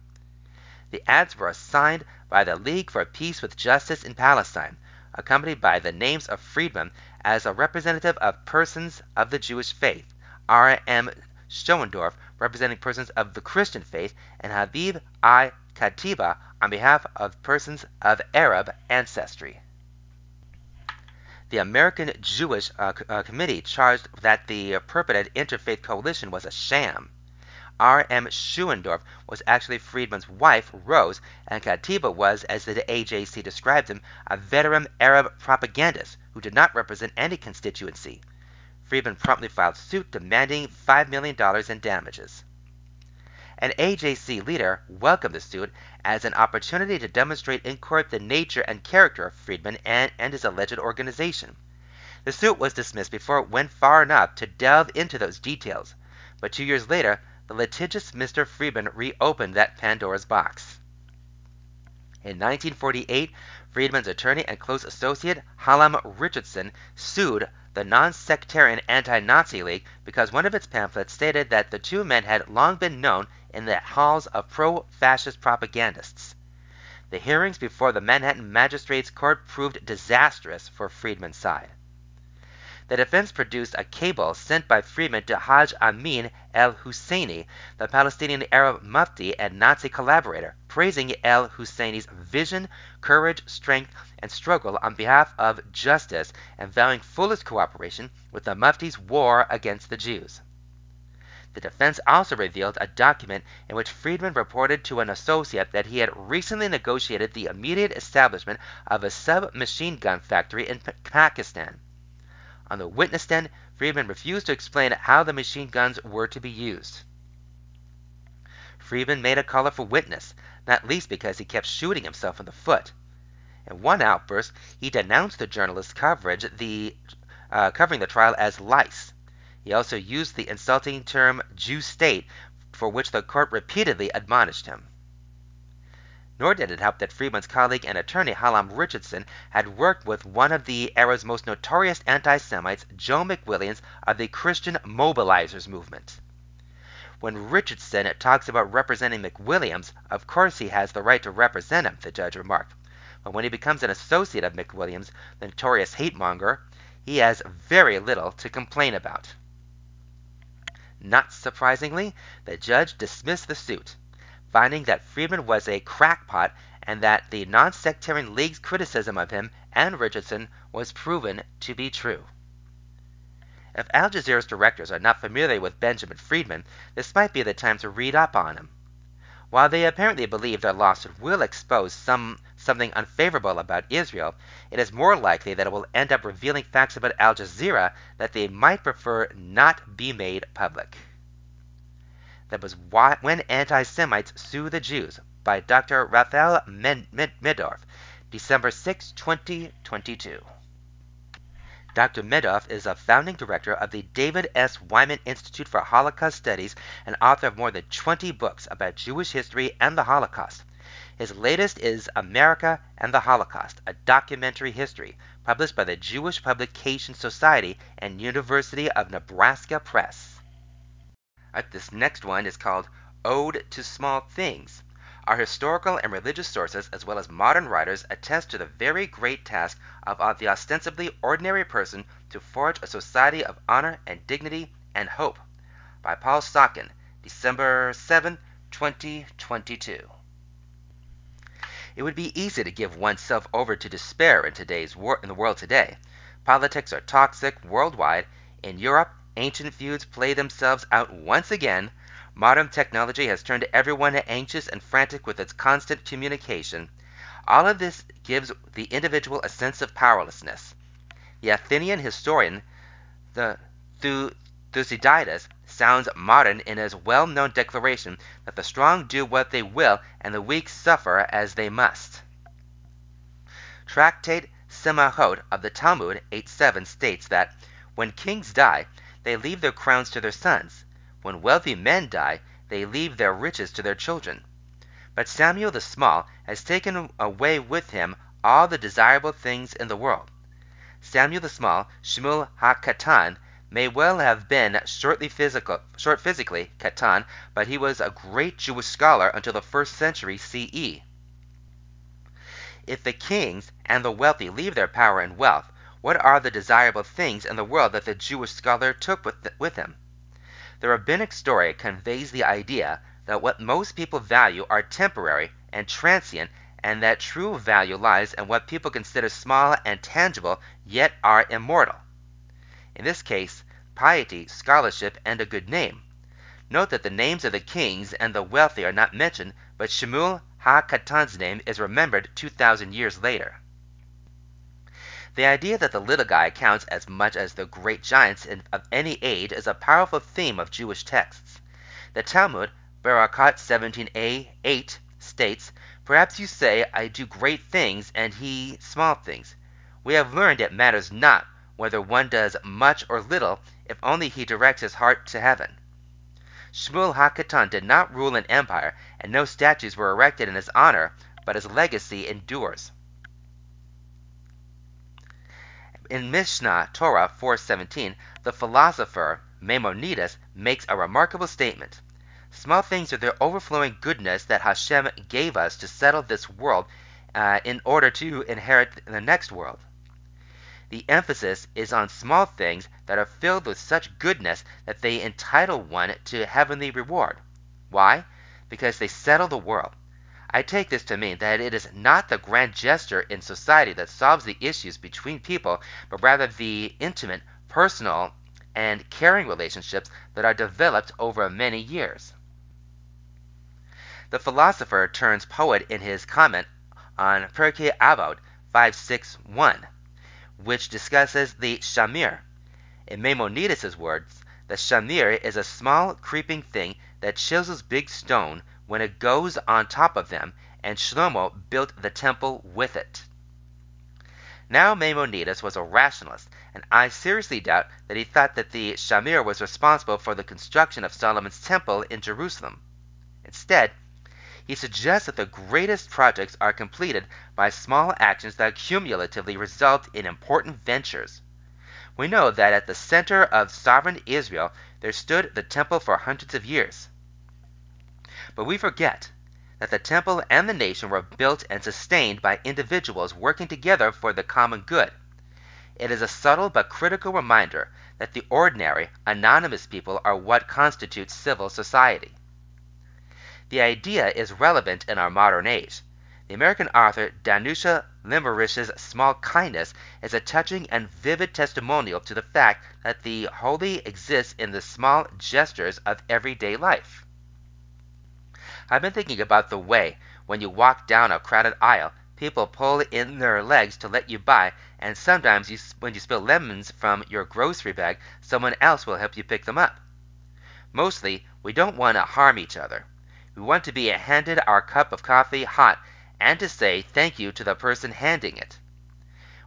The ads were signed by the League for Peace with Justice in Palestine, accompanied by the names of Friedman as a representative of persons of the Jewish faith, R. M. Schoendorf representing persons of the Christian faith, and Habib I. Katiba on behalf of persons of Arab ancestry. The American Jewish Committee charged that the purported interfaith coalition was a sham. R. M. Schoendorf was actually Friedman's wife, Rose, and Katiba was, as the AJC described him, a veteran Arab propagandist who did not represent any constituency. Friedman promptly filed suit demanding $5 million in damages. An AJC leader welcomed the suit as an opportunity to demonstrate in court the nature and character of Friedman and his alleged organization. The suit was dismissed before it went far enough to delve into those details, but 2 years later, the litigious Mr. Friedman reopened that Pandora's box. In 1948, Friedman's attorney and close associate, Hallam Richardson, sued the non-sectarian anti-Nazi League because one of its pamphlets stated that the two men had long been known in the halls of pro-fascist propagandists. The hearings before the Manhattan Magistrates Court proved disastrous for Friedman's side. The defense produced a cable sent by Friedman to Haj Amin el-Husseini, the Palestinian Arab Mufti and Nazi collaborator, praising el-Husseini's vision, courage, strength, and struggle on behalf of justice, and vowing fullest cooperation with the Mufti's war against the Jews. The defense also revealed a document in which Friedman reported to an associate that he had recently negotiated the immediate establishment of a submachine gun factory in Pakistan. On the witness stand, Friedman refused to explain how the machine guns were to be used. Friedman made a colorful witness, not least because he kept shooting himself in the foot. In one outburst, he denounced the journalists' coverage covering the trial as lice. He also used the insulting term Jew state, for which the court repeatedly admonished him. Nor did it help that Friedman's colleague and attorney Hallam Richardson had worked with one of the era's most notorious anti-Semites, Joe McWilliams, of the Christian Mobilizers movement. When Richardson talks about representing McWilliams, of course he has the right to represent him, the judge remarked. But when he becomes an associate of McWilliams, the notorious hate-monger, he has very little to complain about. Not surprisingly, the judge dismissed the suit, finding that Friedman was a crackpot and that the non-sectarian league's criticism of him and Richardson was proven to be true. If Al Jazeera's directors are not familiar with Benjamin Friedman, this might be the time to read up on him. While they apparently believe their lawsuit will expose something unfavorable about Israel, it is more likely that it will end up revealing facts about Al Jazeera that they might prefer not be made public. That was why When Anti-Semites Sue the Jews by Dr. Raphael Meddorf, December 6, 2022. Dr. Meddorf is a founding director of the David S. Wyman Institute for Holocaust Studies and author of more than 20 books about Jewish history and the Holocaust. His latest is America and the Holocaust, a documentary history, published by the Jewish Publication Society and University of Nebraska Press. This next one is called Ode to Small Things. Our historical and religious sources, as well as modern writers, attest to the very great task of the ostensibly ordinary person to forge a society of honor and dignity and hope. By Paul Socken, December 7, 2022. It would be easy to give oneself over to despair in the world today. Politics are toxic worldwide. In Europe, ancient feuds play themselves out once again. Modern technology has turned everyone anxious and frantic with its constant communication. All of this gives the individual a sense of powerlessness. The Athenian historian Thucydides sounds modern in his well-known declaration that the strong do what they will and the weak suffer as they must. Tractate Semahot of the Talmud 8.7 states that, when kings die, they leave their crowns to their sons. When wealthy men die, they leave their riches to their children. But Samuel the Small has taken away with him all the desirable things in the world. Samuel the Small, Shmuel HaKatan, may well have been short physically Katan, but he was a great Jewish scholar until the 1st century CE. If the kings and the wealthy leave their power and wealth, what are the desirable things in the world that the Jewish scholar took with him? The rabbinic story conveys the idea that what most people value are temporary and transient, and that true value lies in what people consider small and tangible, yet are immortal. In this case, piety, scholarship, and a good name. Note that the names of the kings and the wealthy are not mentioned, but Shemuel HaKatan's name is remembered 2,000 years later. The idea that the little guy counts as much as the great giants of any age is a powerful theme of Jewish texts. The Talmud, Berachot 17a8, states, "Perhaps you say, I do great things, and he small things. We have learned it matters not whether one does much or little, if only he directs his heart to heaven." Shmuel HaKatan did not rule an empire, and no statues were erected in his honor, but his legacy endures. In Mishnah Torah 4:17, the philosopher Maimonides makes a remarkable statement. Small things are the overflowing goodness that Hashem gave us to settle this world in order to inherit the next world. The emphasis is on small things that are filled with such goodness that they entitle one to heavenly reward. Why? Because they settle the world. I take this to mean that it is not the grand gesture in society that solves the issues between people, but rather the intimate, personal, and caring relationships that are developed over many years. The philosopher turns poet in his comment on Perkei Avot 5.6.1, which discusses the shamir. In Maimonides' words, the shamir is a small, creeping thing that chisels big stone when it goes on top of them, and Shlomo built the temple with it. Now Maimonides was a rationalist, and I seriously doubt that he thought that the shamir was responsible for the construction of Solomon's temple in Jerusalem. Instead, he suggests that the greatest projects are completed by small actions that cumulatively result in important ventures. We know that at the center of sovereign Israel there stood the temple for hundreds of years. But we forget that the temple and the nation were built and sustained by individuals working together for the common good. It is a subtle but critical reminder that the ordinary, anonymous people are what constitutes civil society. The idea is relevant in our modern age. The American author Danusha Limerish's small kindness is a touching and vivid testimonial to the fact that the holy exists in the small gestures of everyday life. I've been thinking about the way, when you walk down a crowded aisle, people pull in their legs to let you by, and sometimes when you spill lemons from your grocery bag, someone else will help you pick them up. Mostly, we don't want to harm each other. We want to be handed our cup of coffee hot, and to say thank you to the person handing it.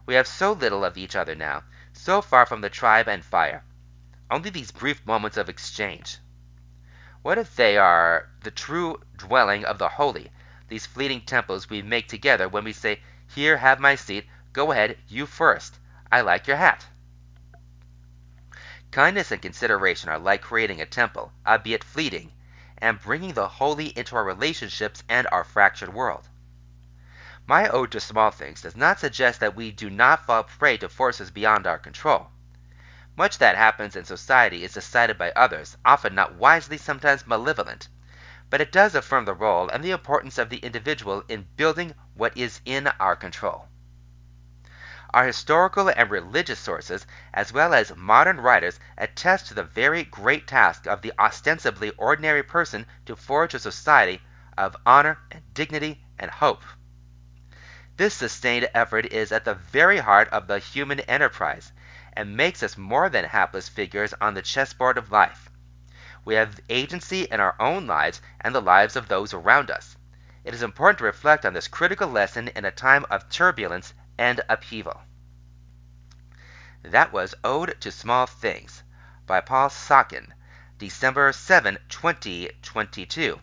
We have so little of each other now, so far from the tribe and fire. Only these brief moments of exchange. What if they are the true dwelling of the holy, these fleeting temples we make together when we say, "Here, have my seat, go ahead, you first, I like your hat." Kindness and consideration are like creating a temple, albeit fleeting, and bringing the holy into our relationships and our fractured world. My ode to small things does not suggest that we do not fall prey to forces beyond our control. Much that happens in society is decided by others, often not wisely, sometimes malevolent, but it does affirm the role and the importance of the individual in building what is in our control. Our historical and religious sources, as well as modern writers, attest to the very great task of the ostensibly ordinary person to forge a society of honor and dignity and hope. This sustained effort is at the very heart of the human enterprise and makes us more than hapless figures on the chessboard of life. We have agency in our own lives and the lives of those around us. It is important to reflect on this critical lesson in a time of turbulence and upheaval. That was Ode to Small Things by Paul Sokin, December 7, 2022.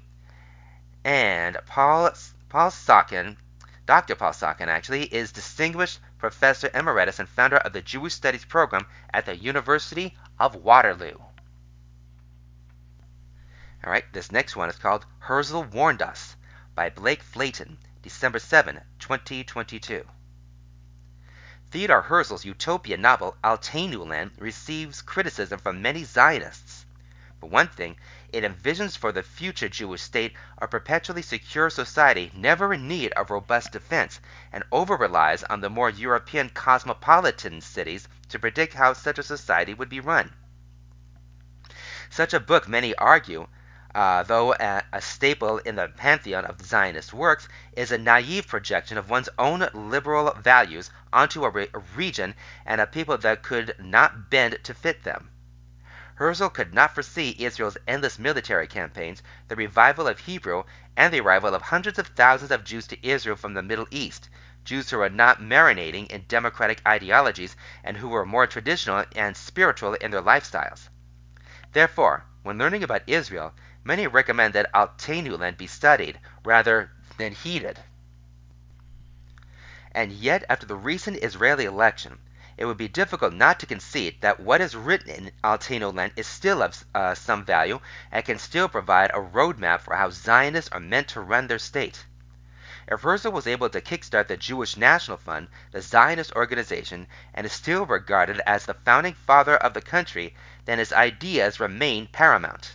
And Paul Sokin... Dr. Paul Sokin, actually, is Distinguished Professor Emeritus and founder of the Jewish Studies program at the University of Waterloo. All right, this next one is called Herzl Warned Us by Blake Flayton, December 7, 2022. Theodor Herzl's utopian novel Altenuland receives criticism from many Zionists. For one thing, it envisions for the future Jewish state a perpetually secure society never in need of robust defense, and over-relies on the more European cosmopolitan cities to predict how such a society would be run. Such a book, many argue, though a staple in the pantheon of Zionist works, is a naive projection of one's own liberal values onto a region and a people that could not bend to fit them. Herzl could not foresee Israel's endless military campaigns, the revival of Hebrew, and the arrival of hundreds of thousands of Jews to Israel from the Middle East, Jews who were not marinating in democratic ideologies and who were more traditional and spiritual in their lifestyles. Therefore, when learning about Israel, many recommend that Altenuland be studied rather than heeded. And yet, after the recent Israeli election, it would be difficult not to concede that what is written in Altenuland is still of some value and can still provide a roadmap for how Zionists are meant to run their state. If Herzl was able to kickstart the Jewish National Fund, the Zionist organization, and is still regarded as the founding father of the country, then his ideas remain paramount.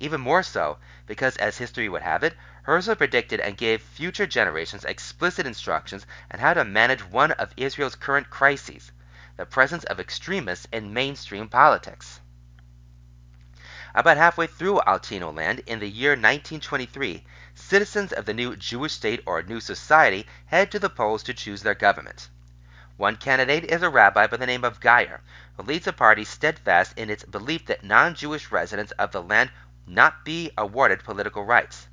Even more so, because as history would have it, Herzl predicted and gave future generations explicit instructions on how to manage one of Israel's current crises, the presence of extremists in mainstream politics. About halfway through Altenuland, in the year 1923, citizens of the new Jewish state or new society head to the polls to choose their government. One candidate is a rabbi by the name of Geyer, who leads a party steadfast in its belief that non-Jewish residents of the land not be awarded political rights.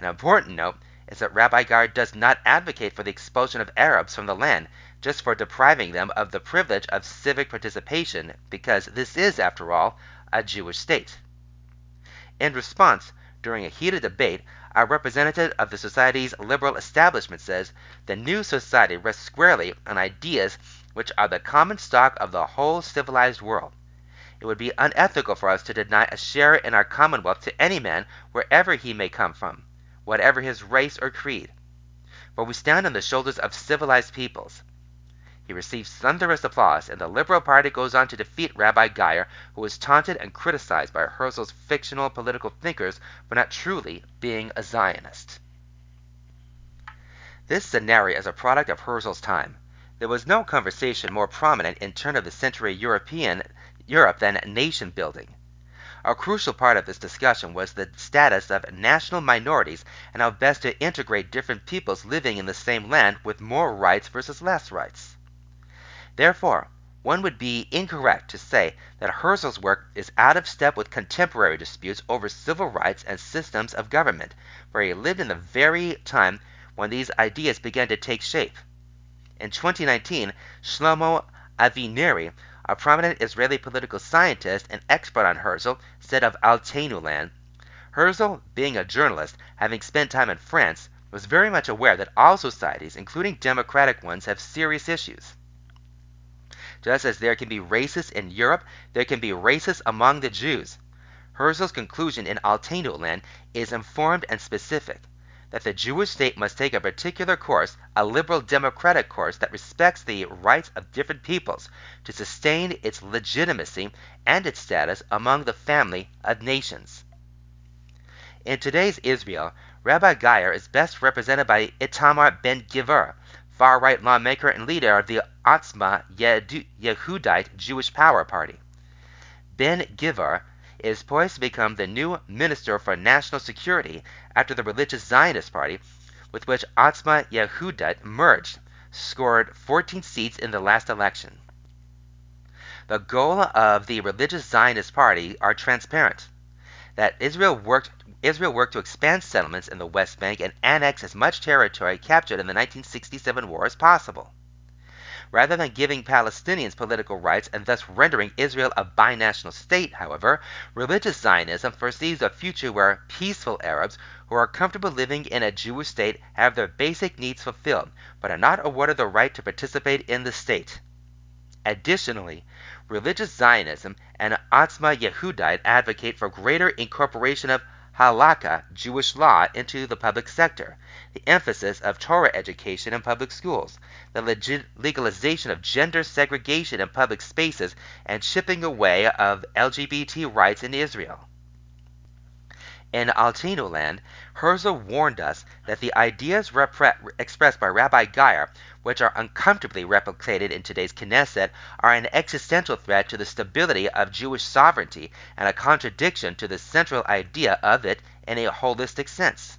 An important note is that Rabbi Geyer does not advocate for the expulsion of Arabs from the land, just for depriving them of the privilege of civic participation, because this is, after all, a Jewish state. In response, during a heated debate, a representative of the society's liberal establishment says, "The new society rests squarely on ideas which are the common stock of the whole civilized world. It would be unethical for us to deny a share in our commonwealth to any man, wherever he may come from, whatever his race or creed. But we stand on the shoulders of civilized peoples." He receives thunderous applause, and the Liberal Party goes on to defeat Rabbi Geyer, who was taunted and criticized by Herzl's fictional political thinkers for not truly being a Zionist. This scenario is a product of Herzl's time. There was no conversation more prominent in turn-of-the-century Europe than nation-building. A crucial part of this discussion was the status of national minorities and how best to integrate different peoples living in the same land with more rights versus less rights. Therefore, one would be incorrect to say that Herzl's work is out of step with contemporary disputes over civil rights and systems of government, where he lived in the very time when these ideas began to take shape. In 2019, Shlomo Avineri, a prominent Israeli political scientist and expert on Herzl, said of Alteinu Land, "Herzl, being a journalist, having spent time in France, was very much aware that all societies, including democratic ones, have serious issues. Just as there can be racists in Europe, there can be racists among the Jews. Herzl's conclusion in Alteinu Land is informed and specific, that the Jewish state must take a particular course, a liberal democratic course that respects the rights of different peoples, to sustain its legitimacy and its status among the family of nations." In today's Israel, Rabbi Geyer is best represented by Itamar Ben-Gvir, far-right lawmaker and leader of the Otzma Yehudite Jewish Power Party. Ben-Gvir is poised to become the new Minister for National Security after the Religious Zionist Party, with which Otzma Yehudite merged, scored 14 seats in the last election. The goal of the Religious Zionist Party are transparent: that Israel worked to expand settlements in the West Bank and annex as much territory captured in the 1967 war as possible. Rather than giving Palestinians political rights and thus rendering Israel a binational state, however, religious Zionism foresees a future where peaceful Arabs who are comfortable living in a Jewish state have their basic needs fulfilled, but are not awarded the right to participate in the state. Additionally, religious Zionism and Otzma Yehudite advocate for greater incorporation of halakha, Jewish law, into the public sector, the emphasis of Torah education in public schools, the legalization of gender segregation in public spaces, and chipping away of LGBT rights in Israel. In Alteinu Land, Herzl warned us that the ideas expressed by Rabbi Geyer, which are uncomfortably replicated in today's Knesset, are an existential threat to the stability of Jewish sovereignty and a contradiction to the central idea of it in a holistic sense.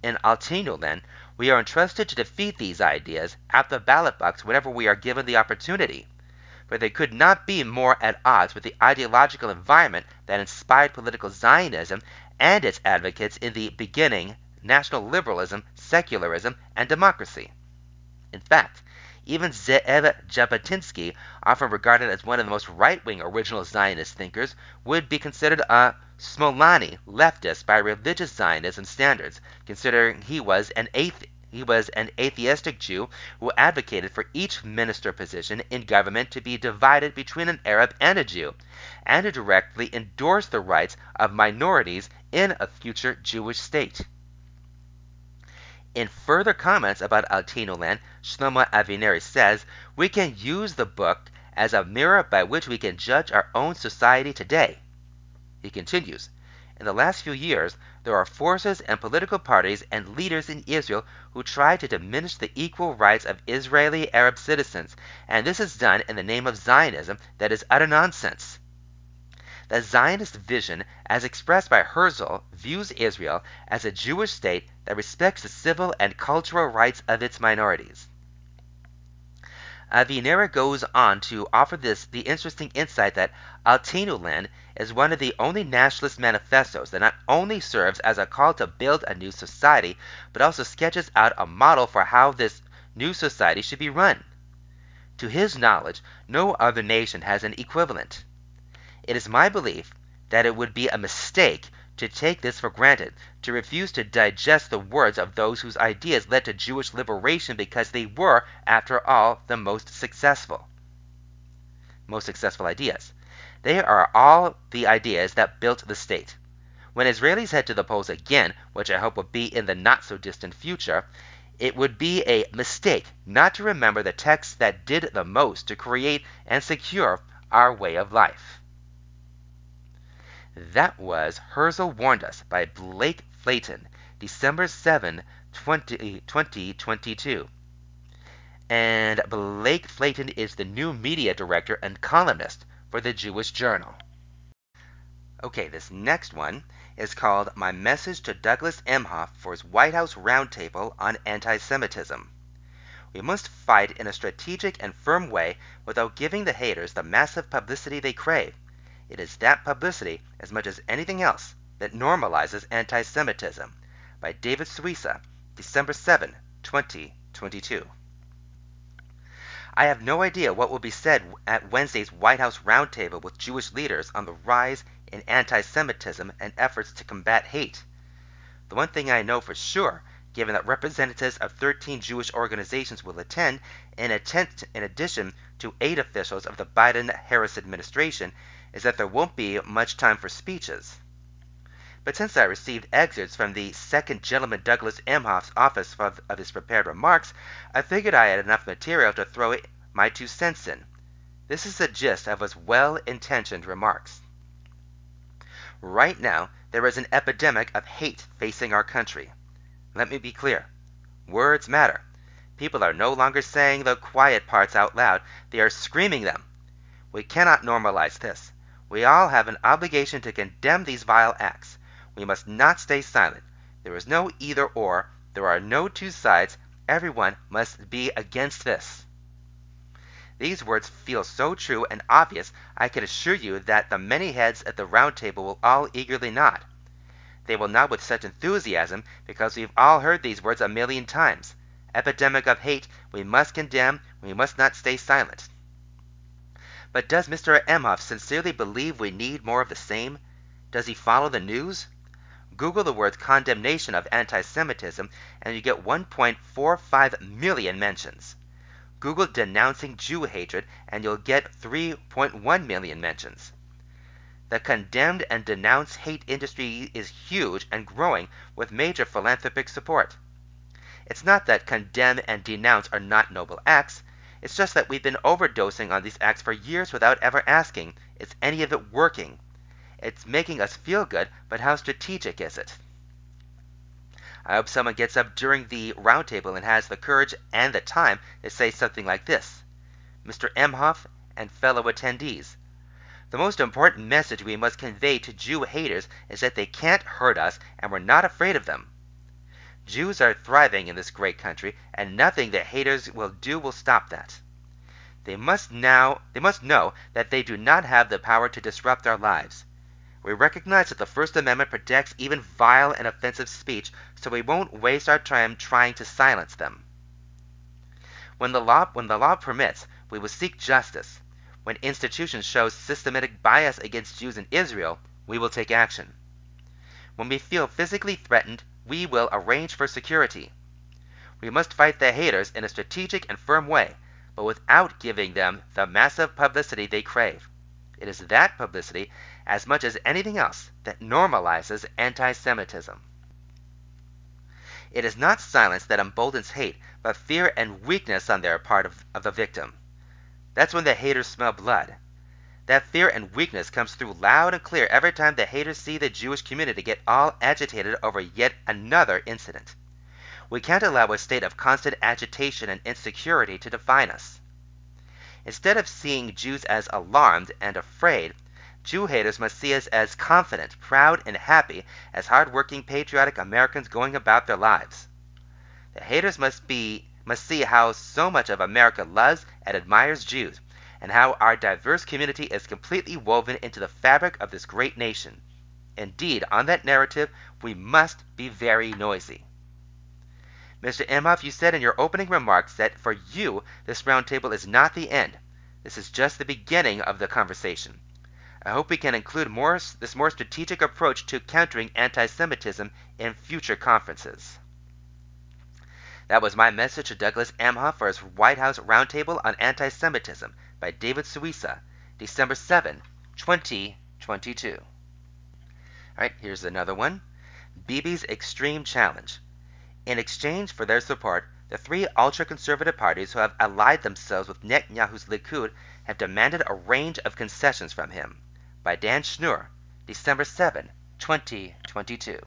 In Alteinu Land, we are entrusted to defeat these ideas at the ballot box whenever we are given the opportunity, but they could not be more at odds with the ideological environment that inspired political Zionism and its advocates in the beginning: national liberalism, secularism, and democracy. In fact, even Ze'ev Jabotinsky, often regarded as one of the most right-wing original Zionist thinkers, would be considered a Smolani leftist by religious Zionism standards, considering he was an atheistic Jew who advocated for each minister position in government to be divided between an Arab and a Jew, and who directly endorsed the rights of minorities in a future Jewish state. In further comments about Alteinu Land, Shlomo Avineri says, "We can use the book as a mirror by which we can judge our own society today." He continues, "In the last few years, there are forces and political parties and leaders in Israel who try to diminish the equal rights of Israeli Arab citizens, and this is done in the name of Zionism that is utter nonsense. The Zionist vision, as expressed by Herzl, views Israel as a Jewish state that respects the civil and cultural rights of its minorities." Avineri goes on to offer the interesting insight that Alteinu Land is one of the only nationalist manifestos that not only serves as a call to build a new society, but also sketches out a model for how this new society should be run. To his knowledge, no other nation has an equivalent. "It is my belief that it would be a mistake to take this for granted, to refuse to digest the words of those whose ideas led to Jewish liberation because they were, after all, the most successful ideas. They are all the ideas that built the state. When Israelis head to the polls again, which I hope will be in the not-so-distant future, it would be a mistake not to remember the texts that did the most to create and secure our way of life." That was "Herzl Warned Us" by Blake Flayton, December 7, 2022. And Blake Flayton is the new media director and columnist for the Jewish Journal. Okay, this next one is called My Message to Douglas Emhoff for his White House Roundtable on Anti-Semitism. We must fight in a strategic and firm way without giving the haters the massive publicity they crave. It is that publicity, as much as anything else, that normalizes anti-Semitism. By David Suissa, December 7, 2022. I have no idea what will be said at Wednesday's White House Roundtable with Jewish leaders on the rise in anti-Semitism and efforts to combat hate. The one thing I know for sure, given that representatives of 13 Jewish organizations will attend, in addition to 8 officials of the Biden-Harris administration, is that there won't be much time for speeches. But since I received excerpts from the second gentleman Douglas Emhoff's office of his prepared remarks, I figured I had enough material to throw my 2 cents in. This is the gist of his well-intentioned remarks. Right now, there is an epidemic of hate facing our country. Let me be clear. Words matter. People are no longer saying the quiet parts out loud. They are screaming them. We cannot normalize this. We all have an obligation to condemn these vile acts. We must not stay silent. There is no either or. There are no 2 sides. Everyone must be against this. These words feel so true and obvious, I can assure you that the many heads at the round table will all eagerly nod. They will nod with such enthusiasm because we've all heard these words a million times. Epidemic of hate, we must condemn, we must not stay silent. But does Mr. Emhoff sincerely believe we need more of the same? Does he follow the news? Google the words condemnation of anti-Semitism and you get 1.45 million mentions. Google denouncing Jew hatred and you'll get 3.1 million mentions. The condemned and denounced hate industry is huge and growing with major philanthropic support. It's not that condemn and denounce are not noble acts, it's just that we've been overdosing on these acts for years without ever asking, is any of it working? It's making us feel good, but how strategic is it? I hope someone gets up during the roundtable and has the courage and the time to say something like this. Mr. Emhoff and fellow attendees, the most important message we must convey to Jew haters is that they can't hurt us and we're not afraid of them. Jews are thriving in this great country and nothing the haters will do will stop that. They must know that they do not have the power to disrupt our lives. We recognize that the First Amendment protects even vile and offensive speech, so we won't waste our time trying to silence them. When the law permits, we will seek justice. When institutions show systematic bias against Jews in Israel, we will take action. When we feel physically threatened, we will arrange for security. We must fight the haters in a strategic and firm way, but without giving them the massive publicity they crave. It is that publicity, as much as anything else, that normalizes anti-Semitism. It is not silence that emboldens hate, but fear and weakness on their part of the victim. That's when the haters smell blood. That fear and weakness comes through loud and clear every time the haters see the Jewish community get all agitated over yet another incident. We can't allow a state of constant agitation and insecurity to define us. Instead of seeing Jews as alarmed and afraid, Jew haters must see us as confident, proud, and happy as hard-working, patriotic Americans going about their lives. The haters must see how so much of America loves and admires Jews, and how our diverse community is completely woven into the fabric of this great nation. Indeed, on that narrative, we must be very noisy. Mr. Emhoff, you said in your opening remarks that for you, this roundtable is not the end. This is just the beginning of the conversation. I hope we can include this more strategic approach to countering anti-Semitism in future conferences. That was my message to Douglas Emhoff for his White House Roundtable on Anti-Semitism by David Suissa, December 7, 2022. All right, here's another one. Bibi's Extreme Challenge. In exchange for their support, the 3 ultra-conservative parties who have allied themselves with Netanyahu's Likud have demanded a range of concessions from him. By Dan Schnur, December 7, 2022.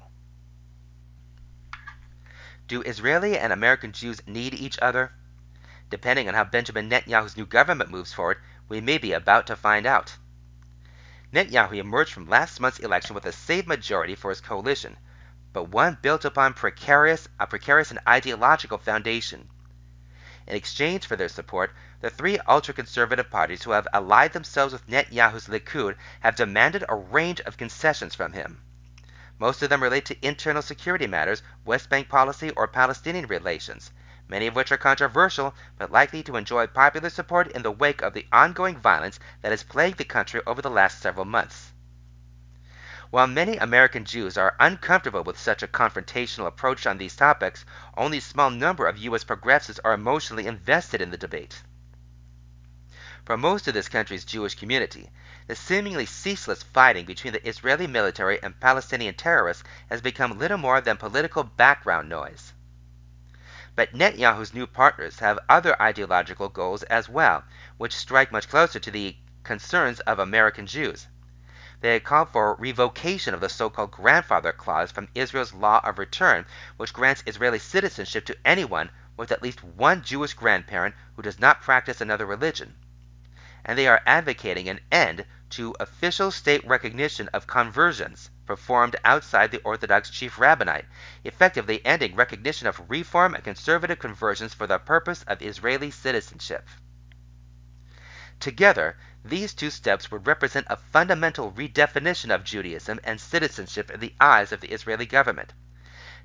Do Israeli and American Jews need each other? Depending on how Benjamin Netanyahu's new government moves forward, we may be about to find out. Netanyahu emerged from last month's election with a safe majority for his coalition, but one built upon a precarious and ideological foundation. In exchange for their support, the three ultra-conservative parties who have allied themselves with Netanyahu's Likud have demanded a range of concessions from him. Most of them relate to internal security matters, West Bank policy, or Palestinian relations, many of which are controversial but likely to enjoy popular support in the wake of the ongoing violence that has plagued the country over the last several months. While many American Jews are uncomfortable with such a confrontational approach on these topics, only a small number of U.S. progressives are emotionally invested in the debate. For most of this country's Jewish community, the seemingly ceaseless fighting between the Israeli military and Palestinian terrorists has become little more than political background noise. But Netanyahu's new partners have other ideological goals as well, which strike much closer to the concerns of American Jews. They called for revocation of the so-called grandfather clause from Israel's law of return, which grants Israeli citizenship to anyone with at least one Jewish grandparent who does not practice another religion. And they are advocating an end to official state recognition of conversions performed outside the Orthodox chief rabbinate, effectively ending recognition of reform and conservative conversions for the purpose of Israeli citizenship. Together, these two steps would represent a fundamental redefinition of Judaism and citizenship in the eyes of the Israeli government.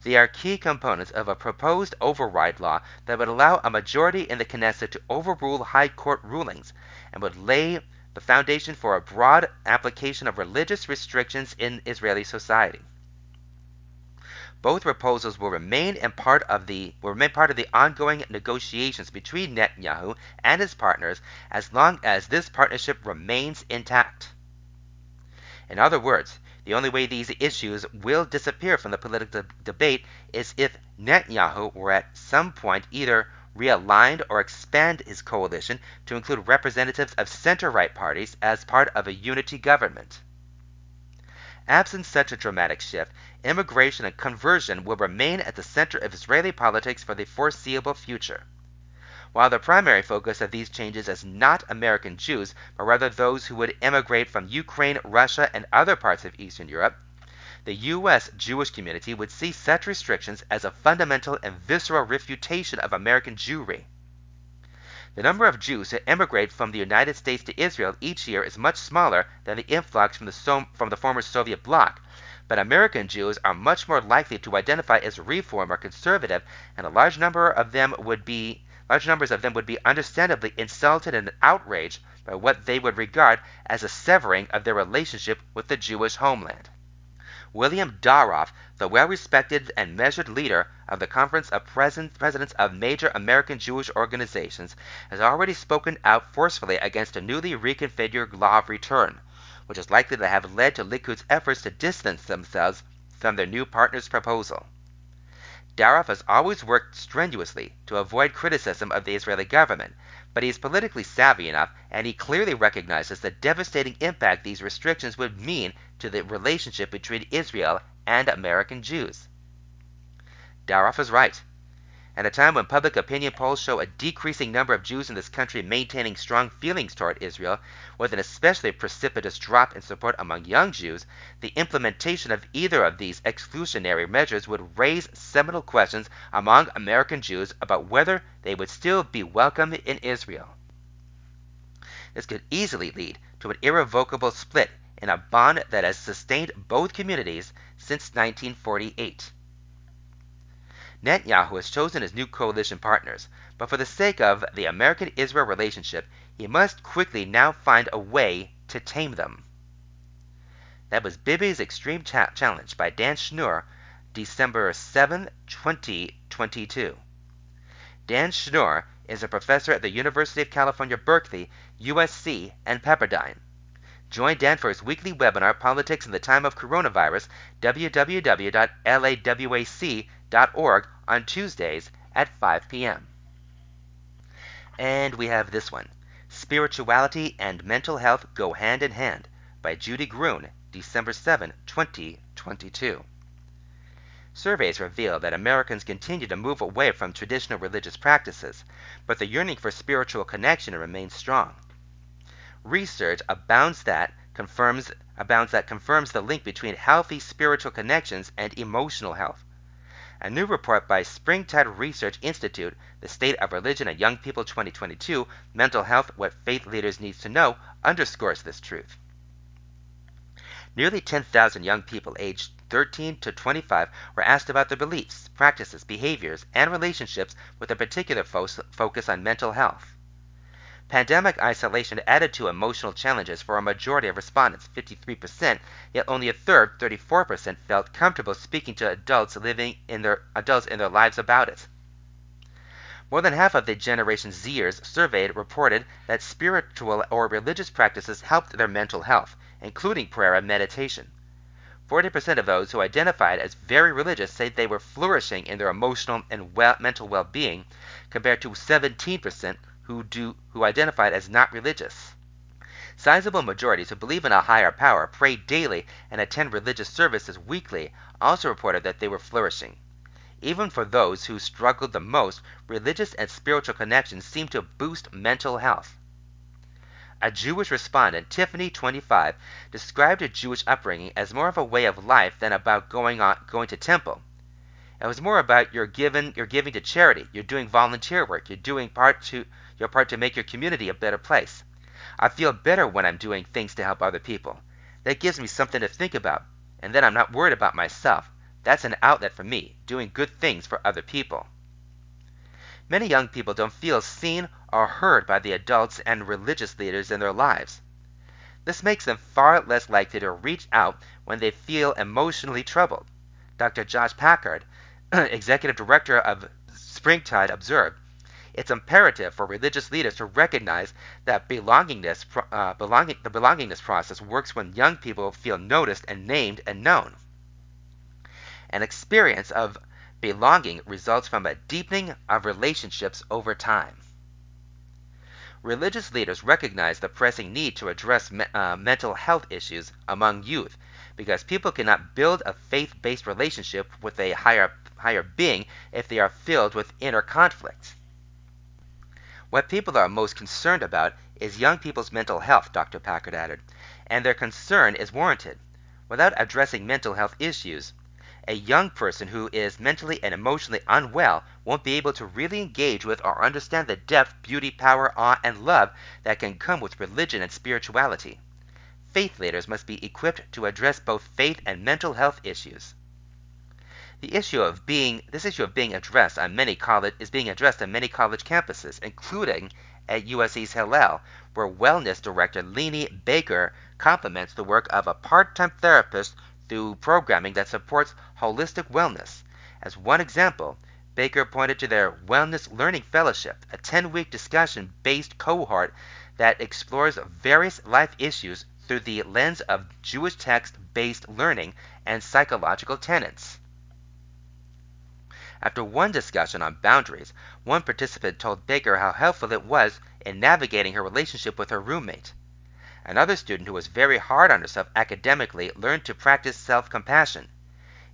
They are key components of a proposed override law that would allow a majority in the Knesset to overrule high court rulings and would lay the foundation for a broad application of religious restrictions in Israeli society. Both proposals will remain part of the ongoing negotiations between Netanyahu and his partners as long as this partnership remains intact. In other words, the only way these issues will disappear from the political debate is if Netanyahu were at some point either realigned or expand his coalition to include representatives of center-right parties as part of a unity government. Absent such a dramatic shift, immigration and conversion will remain at the center of Israeli politics for the foreseeable future. While the primary focus of these changes is not American Jews, but rather those who would immigrate from Ukraine, Russia, and other parts of Eastern Europe, the U.S. Jewish community would see such restrictions as a fundamental and visceral refutation of American Jewry. The number of Jews who emigrate from the United States to Israel each year is much smaller than the influx from the former Soviet bloc, but American Jews are much more likely to identify as reform or conservative, and large numbers of them would be understandably insulted and outraged by what they would regard as a severing of their relationship with the Jewish homeland. William Daroff, the well-respected and measured leader of the Conference of Presidents of Major American Jewish Organizations, has already spoken out forcefully against a newly reconfigured law of return, which is likely to have led to Likud's efforts to distance themselves from their new partner's proposal. Daroff has always worked strenuously to avoid criticism of the Israeli government, but he is politically savvy enough, and he clearly recognizes the devastating impact these restrictions would mean to the relationship between Israel and American Jews. Daroff is right. At a time when public opinion polls show a decreasing number of Jews in this country maintaining strong feelings toward Israel, with an especially precipitous drop in support among young Jews, the implementation of either of these exclusionary measures would raise seminal questions among American Jews about whether they would still be welcome in Israel. This could easily lead to an irrevocable split in a bond that has sustained both communities since 1948. Netanyahu has chosen his new coalition partners, but for the sake of the American-Israel relationship, he must quickly now find a way to tame them. That was Bibi's Extreme Challenge by Dan Schnur, December 7, 2022. Dan Schnur is a professor at the University of California, Berkeley, USC, and Pepperdine. Join Dan for his weekly webinar, Politics in the Time of Coronavirus, www.lawac.org, on Tuesdays at 5 p.m. And we have this one, Spirituality and Mental Health Go Hand in Hand, by Judy Groon, December 7, 2022. Surveys reveal that Americans continue to move away from traditional religious practices, but the yearning for spiritual connection remains strong. Research abounds that confirms the link between healthy spiritual connections and emotional health. A new report by Springtide Research Institute, The State of Religion and Young People 2022, Mental Health, What Faith Leaders Need to Know, underscores this truth. Nearly 10,000 young people aged 13 to 25 were asked about their beliefs, practices, behaviors, and relationships with a particular focus on mental health. Pandemic isolation added to emotional challenges for a majority of respondents, 53%, yet only a third, 34%, felt comfortable speaking to adults in their lives about it. More than half of the Generation Zers surveyed reported that spiritual or religious practices helped their mental health, including prayer and meditation. 40% of those who identified as very religious said they were flourishing in their emotional and mental well-being, compared to 17% who identified as not religious. Sizable majorities who believe in a higher power, pray daily, and attend religious services weekly also reported that they were flourishing. Even for those who struggled the most, religious and spiritual connections seem to boost mental health. A Jewish respondent, Tiffany, 25, described her Jewish upbringing as more of a way of life than about going to temple. It was more about you're giving to charity, you're doing volunteer work, you're doing your part to make your community a better place. I feel better when I'm doing things to help other people. That gives me something to think about, and then I'm not worried about myself. That's an outlet for me, doing good things for other people. Many young people don't feel seen or heard by the adults and religious leaders in their lives. This makes them far less likely to reach out when they feel emotionally troubled. Dr. Josh Packard, executive director of Springtide, observed, "It's imperative for religious leaders to recognize that the belongingness process works when young people feel noticed and named and known. An experience of belonging results from a deepening of relationships over time." Religious leaders recognize the pressing need to address mental health issues among youth because people cannot build a faith-based relationship with a higher being if they are filled with inner conflict. "What people are most concerned about is young people's mental health," Dr. Packard added, "and their concern is warranted. Without addressing mental health issues, a young person who is mentally and emotionally unwell won't be able to really engage with or understand the depth, beauty, power, awe, and love that can come with religion and spirituality. Faith leaders must be equipped to address both faith and mental health issues." This issue is being addressed on many college campuses, including at USC's Hillel, where wellness director Leni Baker complements the work of a part-time therapist through programming that supports holistic wellness. As one example, Baker pointed to their Wellness Learning Fellowship, a 10-week discussion-based cohort that explores various life issues through the lens of Jewish text-based learning and psychological tenets. After one discussion on boundaries, one participant told Baker how helpful it was in navigating her relationship with her roommate. Another student who was very hard on herself academically learned to practice self-compassion.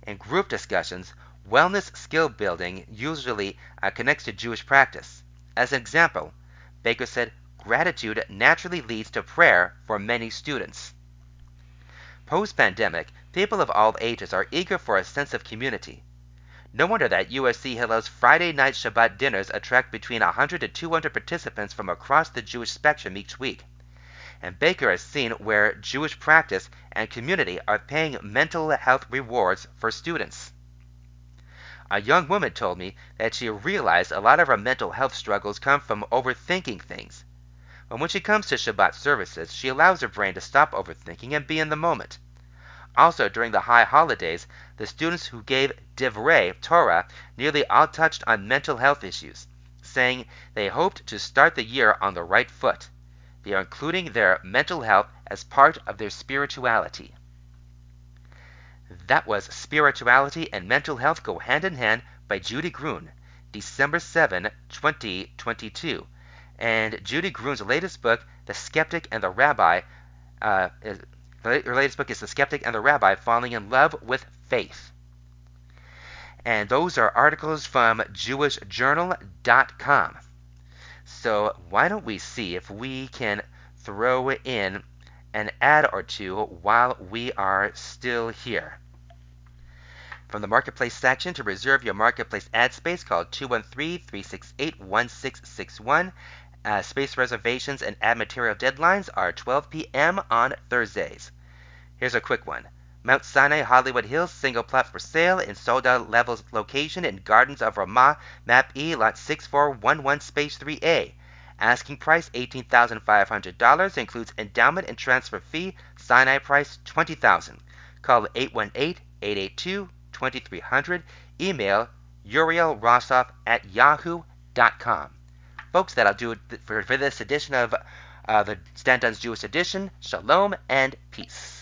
In group discussions, wellness skill building usually connects to Jewish practice. As an example, Baker said, "Gratitude naturally leads to prayer for many students." Post-pandemic, people of all ages are eager for a sense of community. No wonder that USC Hillel's Friday night Shabbat dinners attract between 100 to 200 participants from across the Jewish spectrum each week. And Baker has seen where Jewish practice and community are paying mental health rewards for students. A young woman told me that she realized a lot of her mental health struggles come from overthinking things. But when she comes to Shabbat services, she allows her brain to stop overthinking and be in the moment. Also, during the high holidays, the students who gave Divrei Torah nearly all touched on mental health issues, saying they hoped to start the year on the right foot. They are including their mental health as part of their spirituality. That was Spirituality and Mental Health Go Hand in Hand by Judy Gruen, December 7, 2022. And Judy Gruen's latest book, The Skeptic and the Rabbi, Falling in Love with Faith. And those are articles from JewishJournal.com. So why don't we see if we can throw in an ad or two while we are still here. From the marketplace section, to reserve your marketplace ad space, call 213-368-1661. Space reservations and ad material deadlines are 12 p.m. on Thursdays. Here's a quick one. Mount Sinai, Hollywood Hills, single plot for sale in sold out levels location in Gardens of Ramah, Map E, Lot 6411, Space 3A. Asking price $18,500, includes endowment and transfer fee. Sinai price $20,000. Call 818-882-2300. Email urielrossoff@yahoo.com. Folks, that'll do it for this edition of the Stanton's Jewish Edition. Shalom and peace.